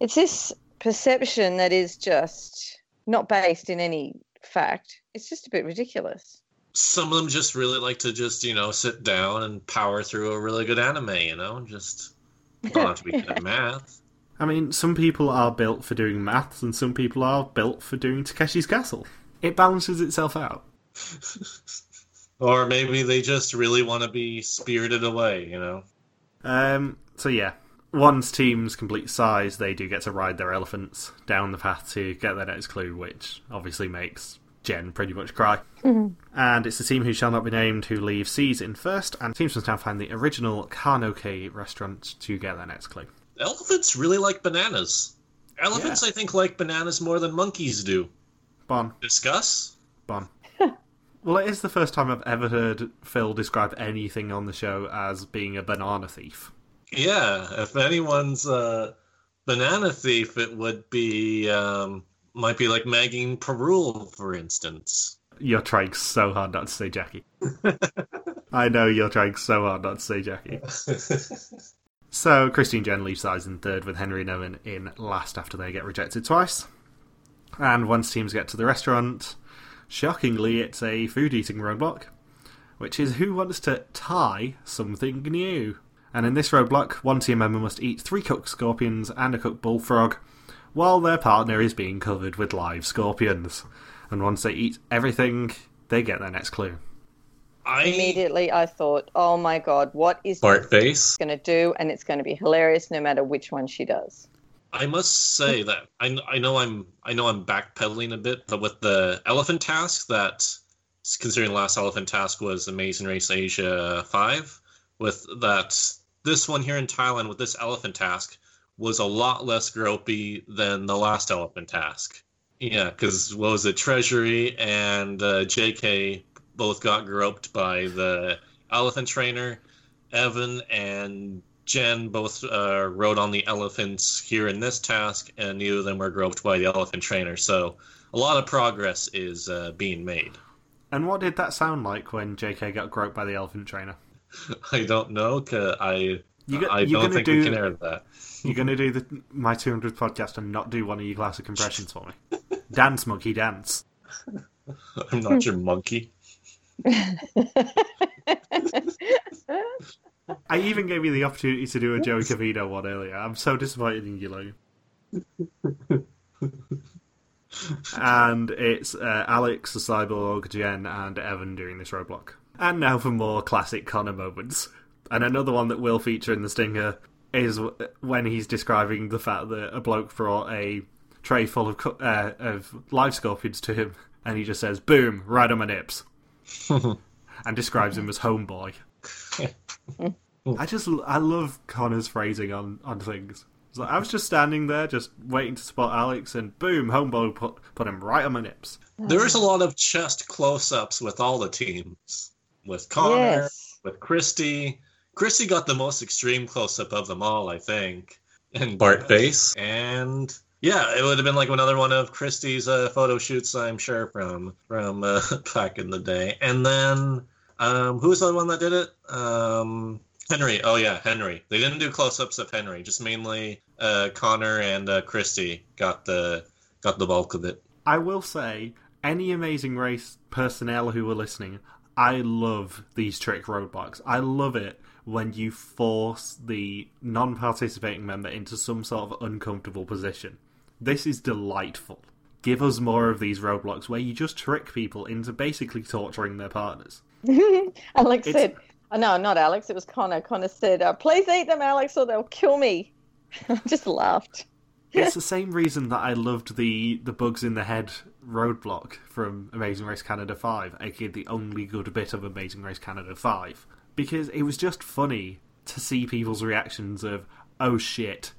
it's this perception that is just not based in any fact. It's just a bit ridiculous. Some of them just really like to just, you know, sit down and power through a really good anime, you know, just don't have to be good at maths. I mean, some people are built for doing maths and some people are built for doing Takeshi's Castle. It balances itself out. Or maybe they just really want to be spirited away, you know? Um. So, yeah. Once teams complete size, they do get to ride their elephants down the path to get their next clue, which obviously makes Jen pretty much cry. Mm-hmm. And it's the team who shall not be named who leave C's in first, and teams must now find the original Karnoke restaurant to get their next clue. Elephants really like bananas. Elephants, yeah. I think, like bananas more than monkeys do. Bon. Discuss? Bon. Well, it is the first time I've ever heard Phil describe anything on the show as being a banana thief. Yeah, if anyone's a banana thief, it would be, um, might be like Maggie Perule, for instance. You're trying so hard not to say Jackie. I know you're trying so hard not to say Jackie. So, Christine Jen leaves size in third with Henry and Evan in last after they get rejected twice. And once teams get to the restaurant, shockingly, it's a food-eating roadblock, which is who wants to Thai something new. And in this roadblock, one team member must eat three cooked scorpions and a cooked bullfrog, while their partner is being covered with live scorpions. And once they eat everything, they get their next clue. I... Immediately I thought, oh my god, what is Fart face going to do? And it's going to be hilarious no matter which one she does. I must say that I, I know I'm I know I'm backpedaling a bit, but with the elephant task, that considering the last elephant task was Amazing Race Asia five, with that this one here in Thailand with this elephant task was a lot less gropey than the last elephant task. Yeah, because what was it, Treasury and uh, J K both got groped by the elephant trainer. Evan and Jen both uh, rode on the elephants here in this task, and neither of them were groped by the elephant trainer. So a lot of progress is uh, being made. And what did that sound like when J K got groped by the elephant trainer? I don't know. Cause I you go, I don't think do, we can air that. You're going to do the my two hundredth podcast and not do one of your classic impressions for me. Dance, monkey, dance. I'm not your monkey. I even gave you the opportunity to do a Joey Covino one earlier. I'm so disappointed in you, Logan. And it's uh, Alex, the cyborg, Jen, and Evan doing this roadblock. And now for more classic Connor moments. And another one that will feature in the stinger is when he's describing the fact that a bloke brought a tray full of uh, of live scorpions to him, and he just says, boom, right on my nips. And describes him as homeboy. I just I love Connor's phrasing on, on things. It's like, I was just standing there, just waiting to spot Alex, and boom, homeboy put, put him right on my nips. There is a lot of chest close-ups with all the teams. With Connor, yes. With Christy. Christy got the most extreme close-up of them all, I think. And Bart face. And yeah, it would have been like another one of Christy's uh, photo shoots, I'm sure, from from uh, back in the day. And then... Um, who was the one that did it? Um, Henry. Oh, yeah, Henry. They didn't do close-ups of Henry. Just mainly uh, Connor and uh, Christy got the got the bulk of it. I will say, any Amazing Race personnel who are listening, I love these trick roadblocks. I love it when you force the non-participating member into some sort of uncomfortable position. This is delightful. Give us more of these roadblocks where you just trick people into basically torturing their partners. Alex it's... said, oh, no, not Alex, it was Connor. Connor said, uh, please eat them, Alex, or they'll kill me. I just laughed. It's the same reason that I loved the, the Bugs in the Head roadblock from Amazing Race Canada five, aka the only good bit of Amazing Race Canada five, because it was just funny to see people's reactions of, oh shit,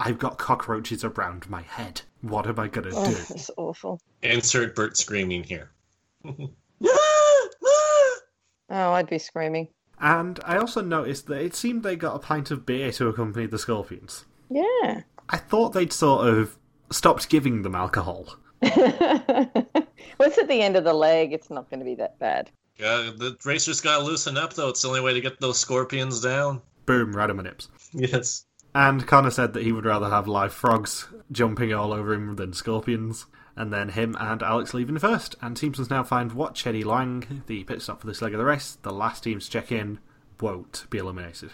I've got cockroaches around my head. What am I going to oh, do? That's awful. Insert Bert screaming here. Oh, I'd be screaming. And I also noticed that it seemed they got a pint of beer to accompany the scorpions. Yeah. I thought they'd sort of stopped giving them alcohol. What's at the end of the leg? It's not going to be that bad. Yeah, the racers got to loosen up, though. It's the only way to get those scorpions down. Boom, right on my nips. Yes. And Connor said that he would rather have live frogs jumping all over him than scorpions. And then him and Alex leaving first. And teams must now find what Chedi Lang, the pit stop for this leg of the race, the last team to check in, won't be eliminated.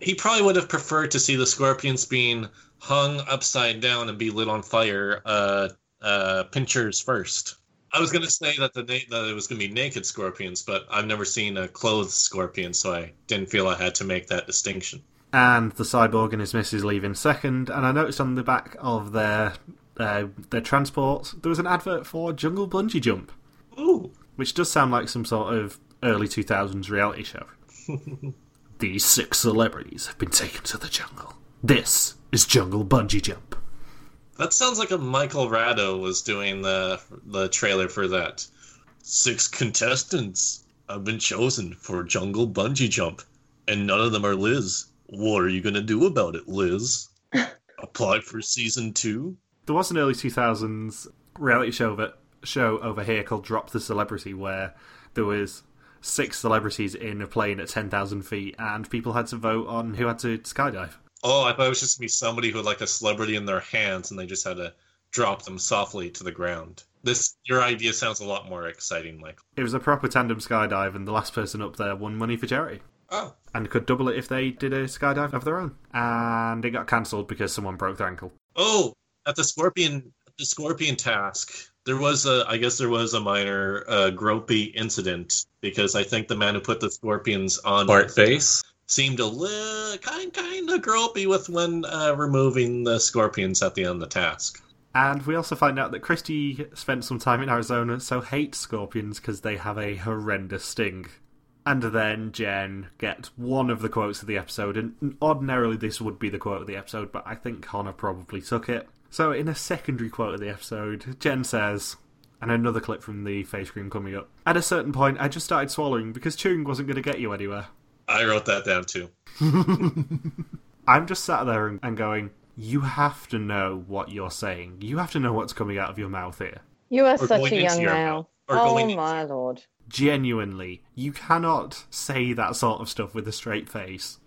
He probably would have preferred to see the scorpions being hung upside down and be lit on fire, uh, uh, pinchers first. I was going to say that the na- that it was going to be naked scorpions, but I've never seen a clothed scorpion, so I didn't feel I had to make that distinction. And the cyborg and his missus leaving second. And I noticed on the back of their... Uh, their transport, there was an advert for Jungle Bungee Jump. Ooh. Which does sound like some sort of early two thousands reality show. These six celebrities have been taken to the jungle. This is Jungle Bungee Jump. That sounds like a Michael Rado was doing the the trailer for that. Six contestants have been chosen for Jungle Bungee Jump, and none of them are Liz. What are you going to do about it, Liz? Apply for season two? There was an early two thousands reality show that, show over here called Drop the Celebrity, where there was six celebrities in a plane at ten thousand feet, and people had to vote on who had to skydive. Oh, I thought it was just going to be somebody who had like a celebrity in their hands, and they just had to drop them softly to the ground. This, your idea sounds a lot more exciting, Michael. It was a proper tandem skydive, and the last person up there won money for charity. Oh. And could double it if they did a skydive of their own. And it got cancelled because someone broke their ankle. Oh! at the scorpion the scorpion task, there was a I guess there was a minor uh, gropey incident, because I think the man who put the scorpions on Bart face seemed a little kind kind of gropey with when uh, removing the scorpions at the end of the task. And we also find out that Christy spent some time in Arizona, so hates scorpions because they have a horrendous sting. And then Jen gets one of the quotes of the episode, and ordinarily this would be the quote of the episode, but I think Connor probably took it. So in a secondary quote of the episode, Jen says, and another clip from the face cream coming up, "At a certain point, I just started swallowing because chewing wasn't going to get you anywhere." I wrote that down too. I'm just sat there and going, you have to know what you're saying. You have to know what's coming out of your mouth here. You are or such a young man. Oh my into- lord. Genuinely, you cannot say that sort of stuff with a straight face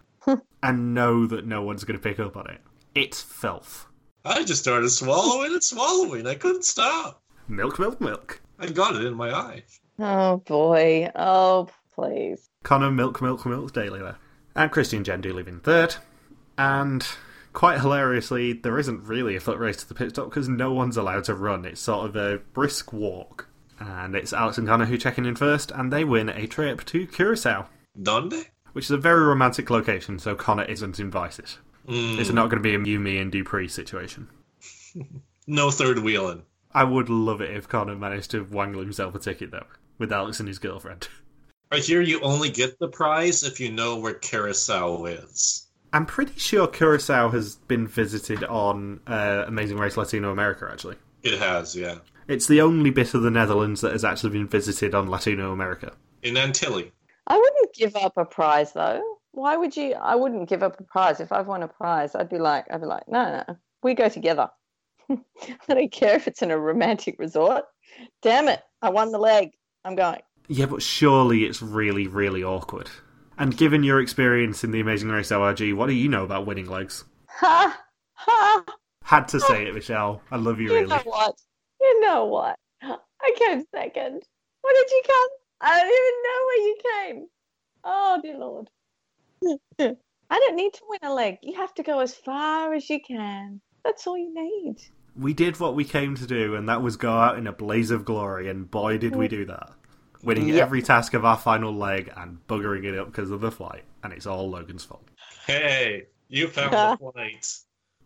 and know that no one's going to pick up on it. It's filth. I just started swallowing and swallowing. I couldn't stop. Milk, milk, milk. I got it in my eye. Oh, boy. Oh, please. Connor, milk, milk, milk daily there. And Christy and Jen do live in third. And quite hilariously, there isn't really a foot race to the pit stop because no one's allowed to run. It's sort of a brisk walk. And it's Alex and Connor who check in, in first, and they win a trip to Curacao. Donde? Which is a very romantic location, so Connor isn't invited. Mm. It's not going to be a you, me, and Dupree situation. No third wheeling. I would love it if Connor managed to wangle himself a ticket, though, with Alex and his girlfriend. I hear you only get the prize if you know where Curacao is. I'm pretty sure Curacao has been visited on uh, Amazing Race Latino America, actually. It has, yeah. It's the only bit of the Netherlands that has actually been visited on Latino America. In Antilles. I wouldn't give up a prize, though. Why would you? I wouldn't give up a prize. If I've won a prize, I'd be like, I'd be like, no, no, we go together. I don't care if it's in a romantic resort. Damn it, I won the leg. I'm going. Yeah, but surely it's really, really awkward. And given your experience in the Amazing Race L R G, what do you know about winning legs? Ha! Ha! Had to say it, Michelle. I love you, you really. You know what? You know what? I came second. Why did you come? I don't even know where you came. Oh, dear Lord. I don't need to win a leg. You have to go as far as you can. That's all you need. We did what we came to do, and that was go out in a blaze of glory, and boy, did we do that. Winning yep. every task of our final leg and buggering it up because of the flight, and it's all Logan's fault. Hey, you found the flight.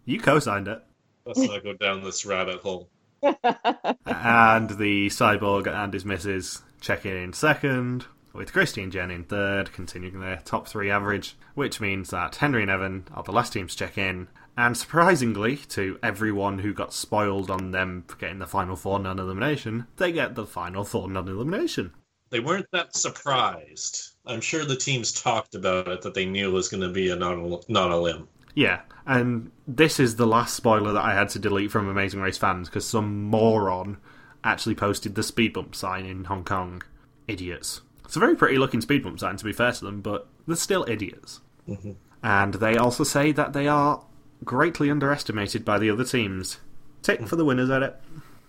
You co-signed it. Let's not go down this rabbit hole. And the cyborg and his missus check in in second, with Christy and Jen in third, continuing their top three average, which means that Henry and Evan are the last teams to check in. And surprisingly to everyone who got spoiled on them for getting the final four non-elimination, they get the final four non-elimination. They weren't that surprised. I'm sure the teams talked about it, that they knew it was going to be a non-elim. Yeah, and this is the last spoiler that I had to delete from Amazing Race fans, because some moron actually posted the speed bump sign in Hong Kong. Idiots. It's a very pretty looking speed bump sign, to be fair to them, but they're still idiots. Mm-hmm. And they also say that they are greatly underestimated by the other teams. Tick for the winners at it.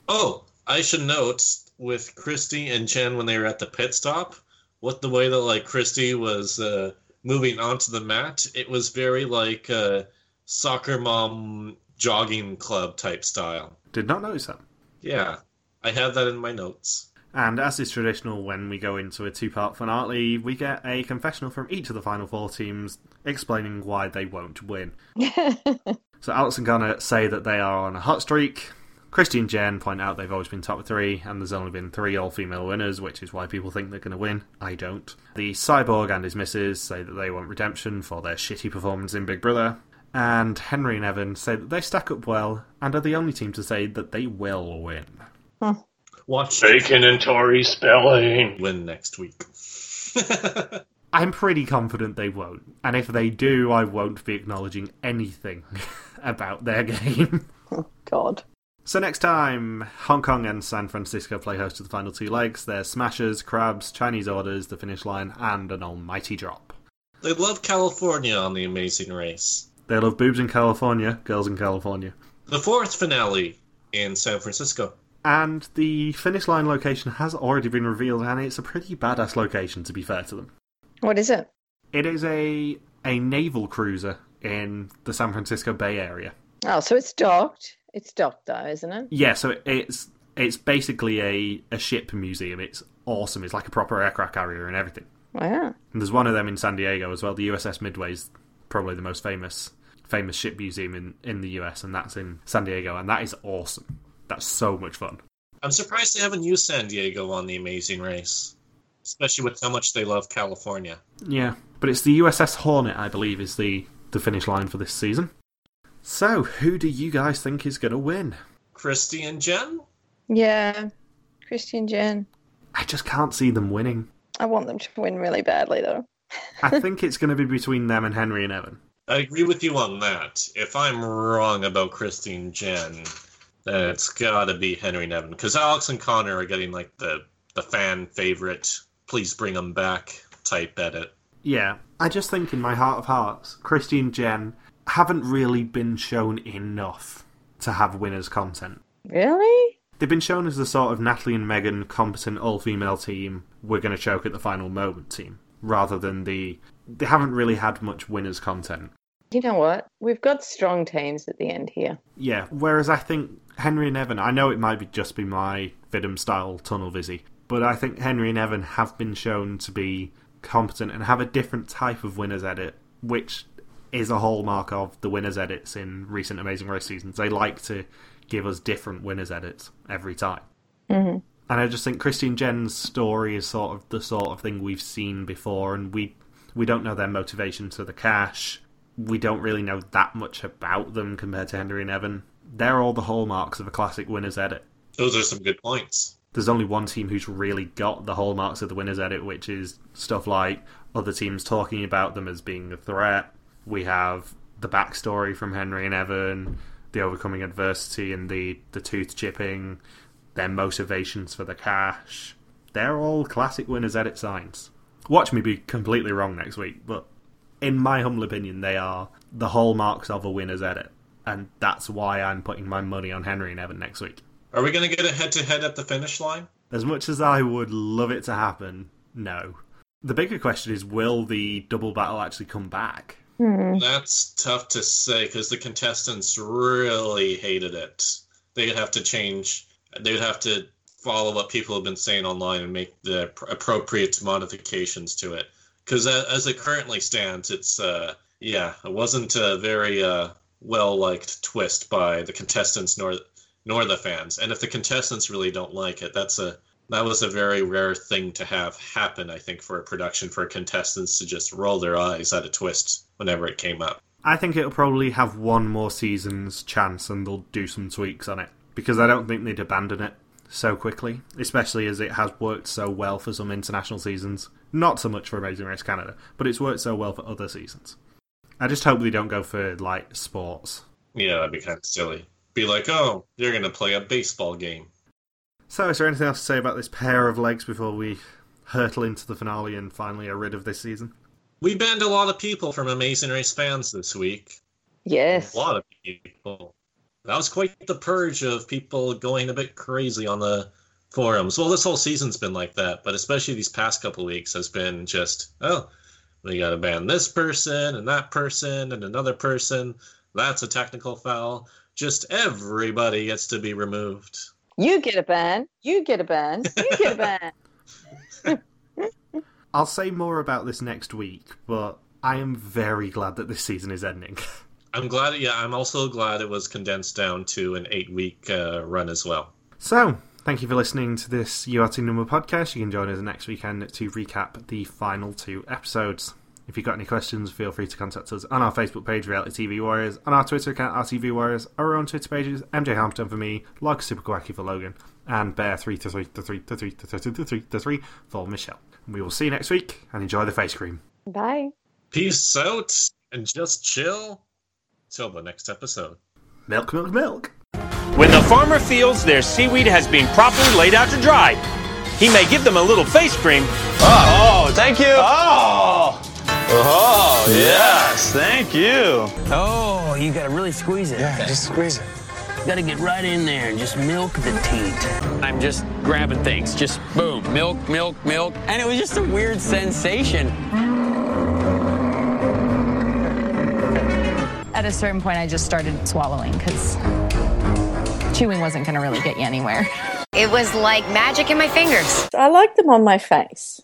Oh, I should note, with Christy and Jen when they were at the pit stop, what the way that like Christy was... Uh, moving onto the mat, it was very like uh, soccer mom jogging club type style. Did not notice that. Yeah, I have that in my notes. And as is traditional when we go into a two-part finale, we get a confessional from each of the final four teams explaining why they won't win. So Alex and Connor say that they are on a hot streak. Christy and Jen point out they've always been top three, and there's only been three all-female winners, which is why people think they're going to win. I don't. The cyborg and his missus say that they want redemption for their shitty performance in Big Brother. And Henry and Evan say that they stack up well, and are the only team to say that they will win. Huh. Watch Bacon and Tori Spelling win next week. I'm pretty confident they won't. And if they do, I won't be acknowledging anything about their game. Oh, God. So next time, Hong Kong and San Francisco play host to the final two legs. They're smashers, crabs, Chinese orders, the finish line, and an almighty drop. They love California on the Amazing Race. They love boobs in California, girls in California. The fourth finale in San Francisco. And the finish line location has already been revealed, and it's a pretty badass location, to be fair to them. What is it? It is a a naval cruiser in the San Francisco Bay Area. Oh, so it's docked. It's docked though, isn't it? Yeah, so it's it's basically a, a ship museum. It's awesome. It's like a proper aircraft carrier and everything. Wow. And there's one of them in San Diego as well. The U S S Midway's probably the most famous famous ship museum in, in the U S, and that's in San Diego, and that is awesome. That's so much fun. I'm surprised they haven't used San Diego on The Amazing Race, especially with how much they love California. Yeah, but it's the U S S Hornet, I believe, is the, the finish line for this season. So, who do you guys think is going to win? Christy and Jen? Yeah, Christy and Jen. I just can't see them winning. I want them to win really badly, though. I think it's going to be between them and Henry and Evan. I agree with you on that. If I'm wrong about Christy and Jen, then it's got to be Henry and Evan. Because Alex and Connor are getting, like, the, the fan favorite, please bring them back type edit. Yeah, I just think in my heart of hearts, Christy and Jen haven't really been shown enough to have winners' content. Really? They've been shown as the sort of Natalie and Megan competent all-female team, we're going to choke at the final moment team, rather than the... They haven't really had much winners' content. You know what? We've got strong teams at the end here. Yeah, whereas I think Henry and Evan, I know it might be just be my Vidham-style tunnel visi, but I think Henry and Evan have been shown to be competent and have a different type of winners' edit, which is a hallmark of the winners' edits in recent Amazing Race seasons. They like to give us different winners' edits every time. Mm-hmm. And I just think Christy and Jen's story is sort of the sort of thing we've seen before, and we we don't know their motivation to the cash. We don't really know that much about them compared to Henry and Evan. They're all the hallmarks of a classic winner's edit. Those are some good points. There's only one team who's really got the hallmarks of the winner's edit, which is stuff like other teams talking about them as being a threat. We have the backstory from Henry and Evan, the overcoming adversity and the, the tooth chipping, their motivations for the cash. They're all classic winners' edit signs. Watch me be completely wrong next week, but in my humble opinion, they are the hallmarks of a winner's edit. And that's why I'm putting my money on Henry and Evan next week. Are we going to get a head-to-head at the finish line? As much as I would love it to happen, no. The bigger question is, will the double battle actually come back? That's tough to say, because the contestants really hated it. They'd have to change, they'd have to follow what people have been saying online and make the appropriate modifications to it. Because as it currently stands, it's, uh, yeah, it wasn't a very uh, well-liked twist by the contestants nor nor the fans. And if the contestants really don't like it, that's a that was a very rare thing to have happen, I think, for a production, for contestants to just roll their eyes at a twist whenever it came up. I think it'll probably have one more season's chance and they'll do some tweaks on it, because I don't think they'd abandon it so quickly, especially as it has worked so well for some international seasons. Not so much for Amazing Race Canada, but it's worked so well for other seasons. I just hope they don't go for, like, sports. Yeah, that'd be kind of silly. Be like, oh, you're going to play a baseball game. So, is there anything else to say about this pair of legs before we hurtle into the finale and finally are rid of this season? We banned a lot of people from Amazing Race fans this week. Yes. A lot of people. That was quite the purge of people going a bit crazy on the forums. Well, this whole season's been like that, but especially these past couple of weeks has been just, oh, we gotta ban this person and that person and another person. That's a technical foul. Just everybody gets to be removed. You get a ban, you get a ban, you get a ban. I'll say more about this next week, but I am very glad that this season is ending. I'm glad, yeah, I'm also glad it was condensed down to an eight-week uh, run as well. So, thank you for listening to this You Are Team Number podcast. You can join us next weekend to recap the final two episodes. If you've got any questions, feel free to contact us on our Facebook page, Reality T V Warriors, on our Twitter account, R T V Warriors, our own Twitter pages, M J Harmsdown for me, Log Super Quacky for Logan, and Bear three three three three three three three three three for Michelle. We will see you next week, and enjoy the face cream. Bye. Peace out, and just chill till the next episode. Milk, milk, milk. When the farmer feels their seaweed has been properly laid out to dry, he may give them a little face cream. Oh, oh thank you. Oh. Oh, yes, thank you. Oh, you gotta really squeeze it. Yeah, okay. Just squeeze it. You gotta get right in there and just milk the teat. I'm just grabbing things, just boom, milk, milk, milk. And it was just a weird sensation. At a certain point, I just started swallowing, because chewing wasn't going to really get you anywhere. It was like magic in my fingers. I like them on my face.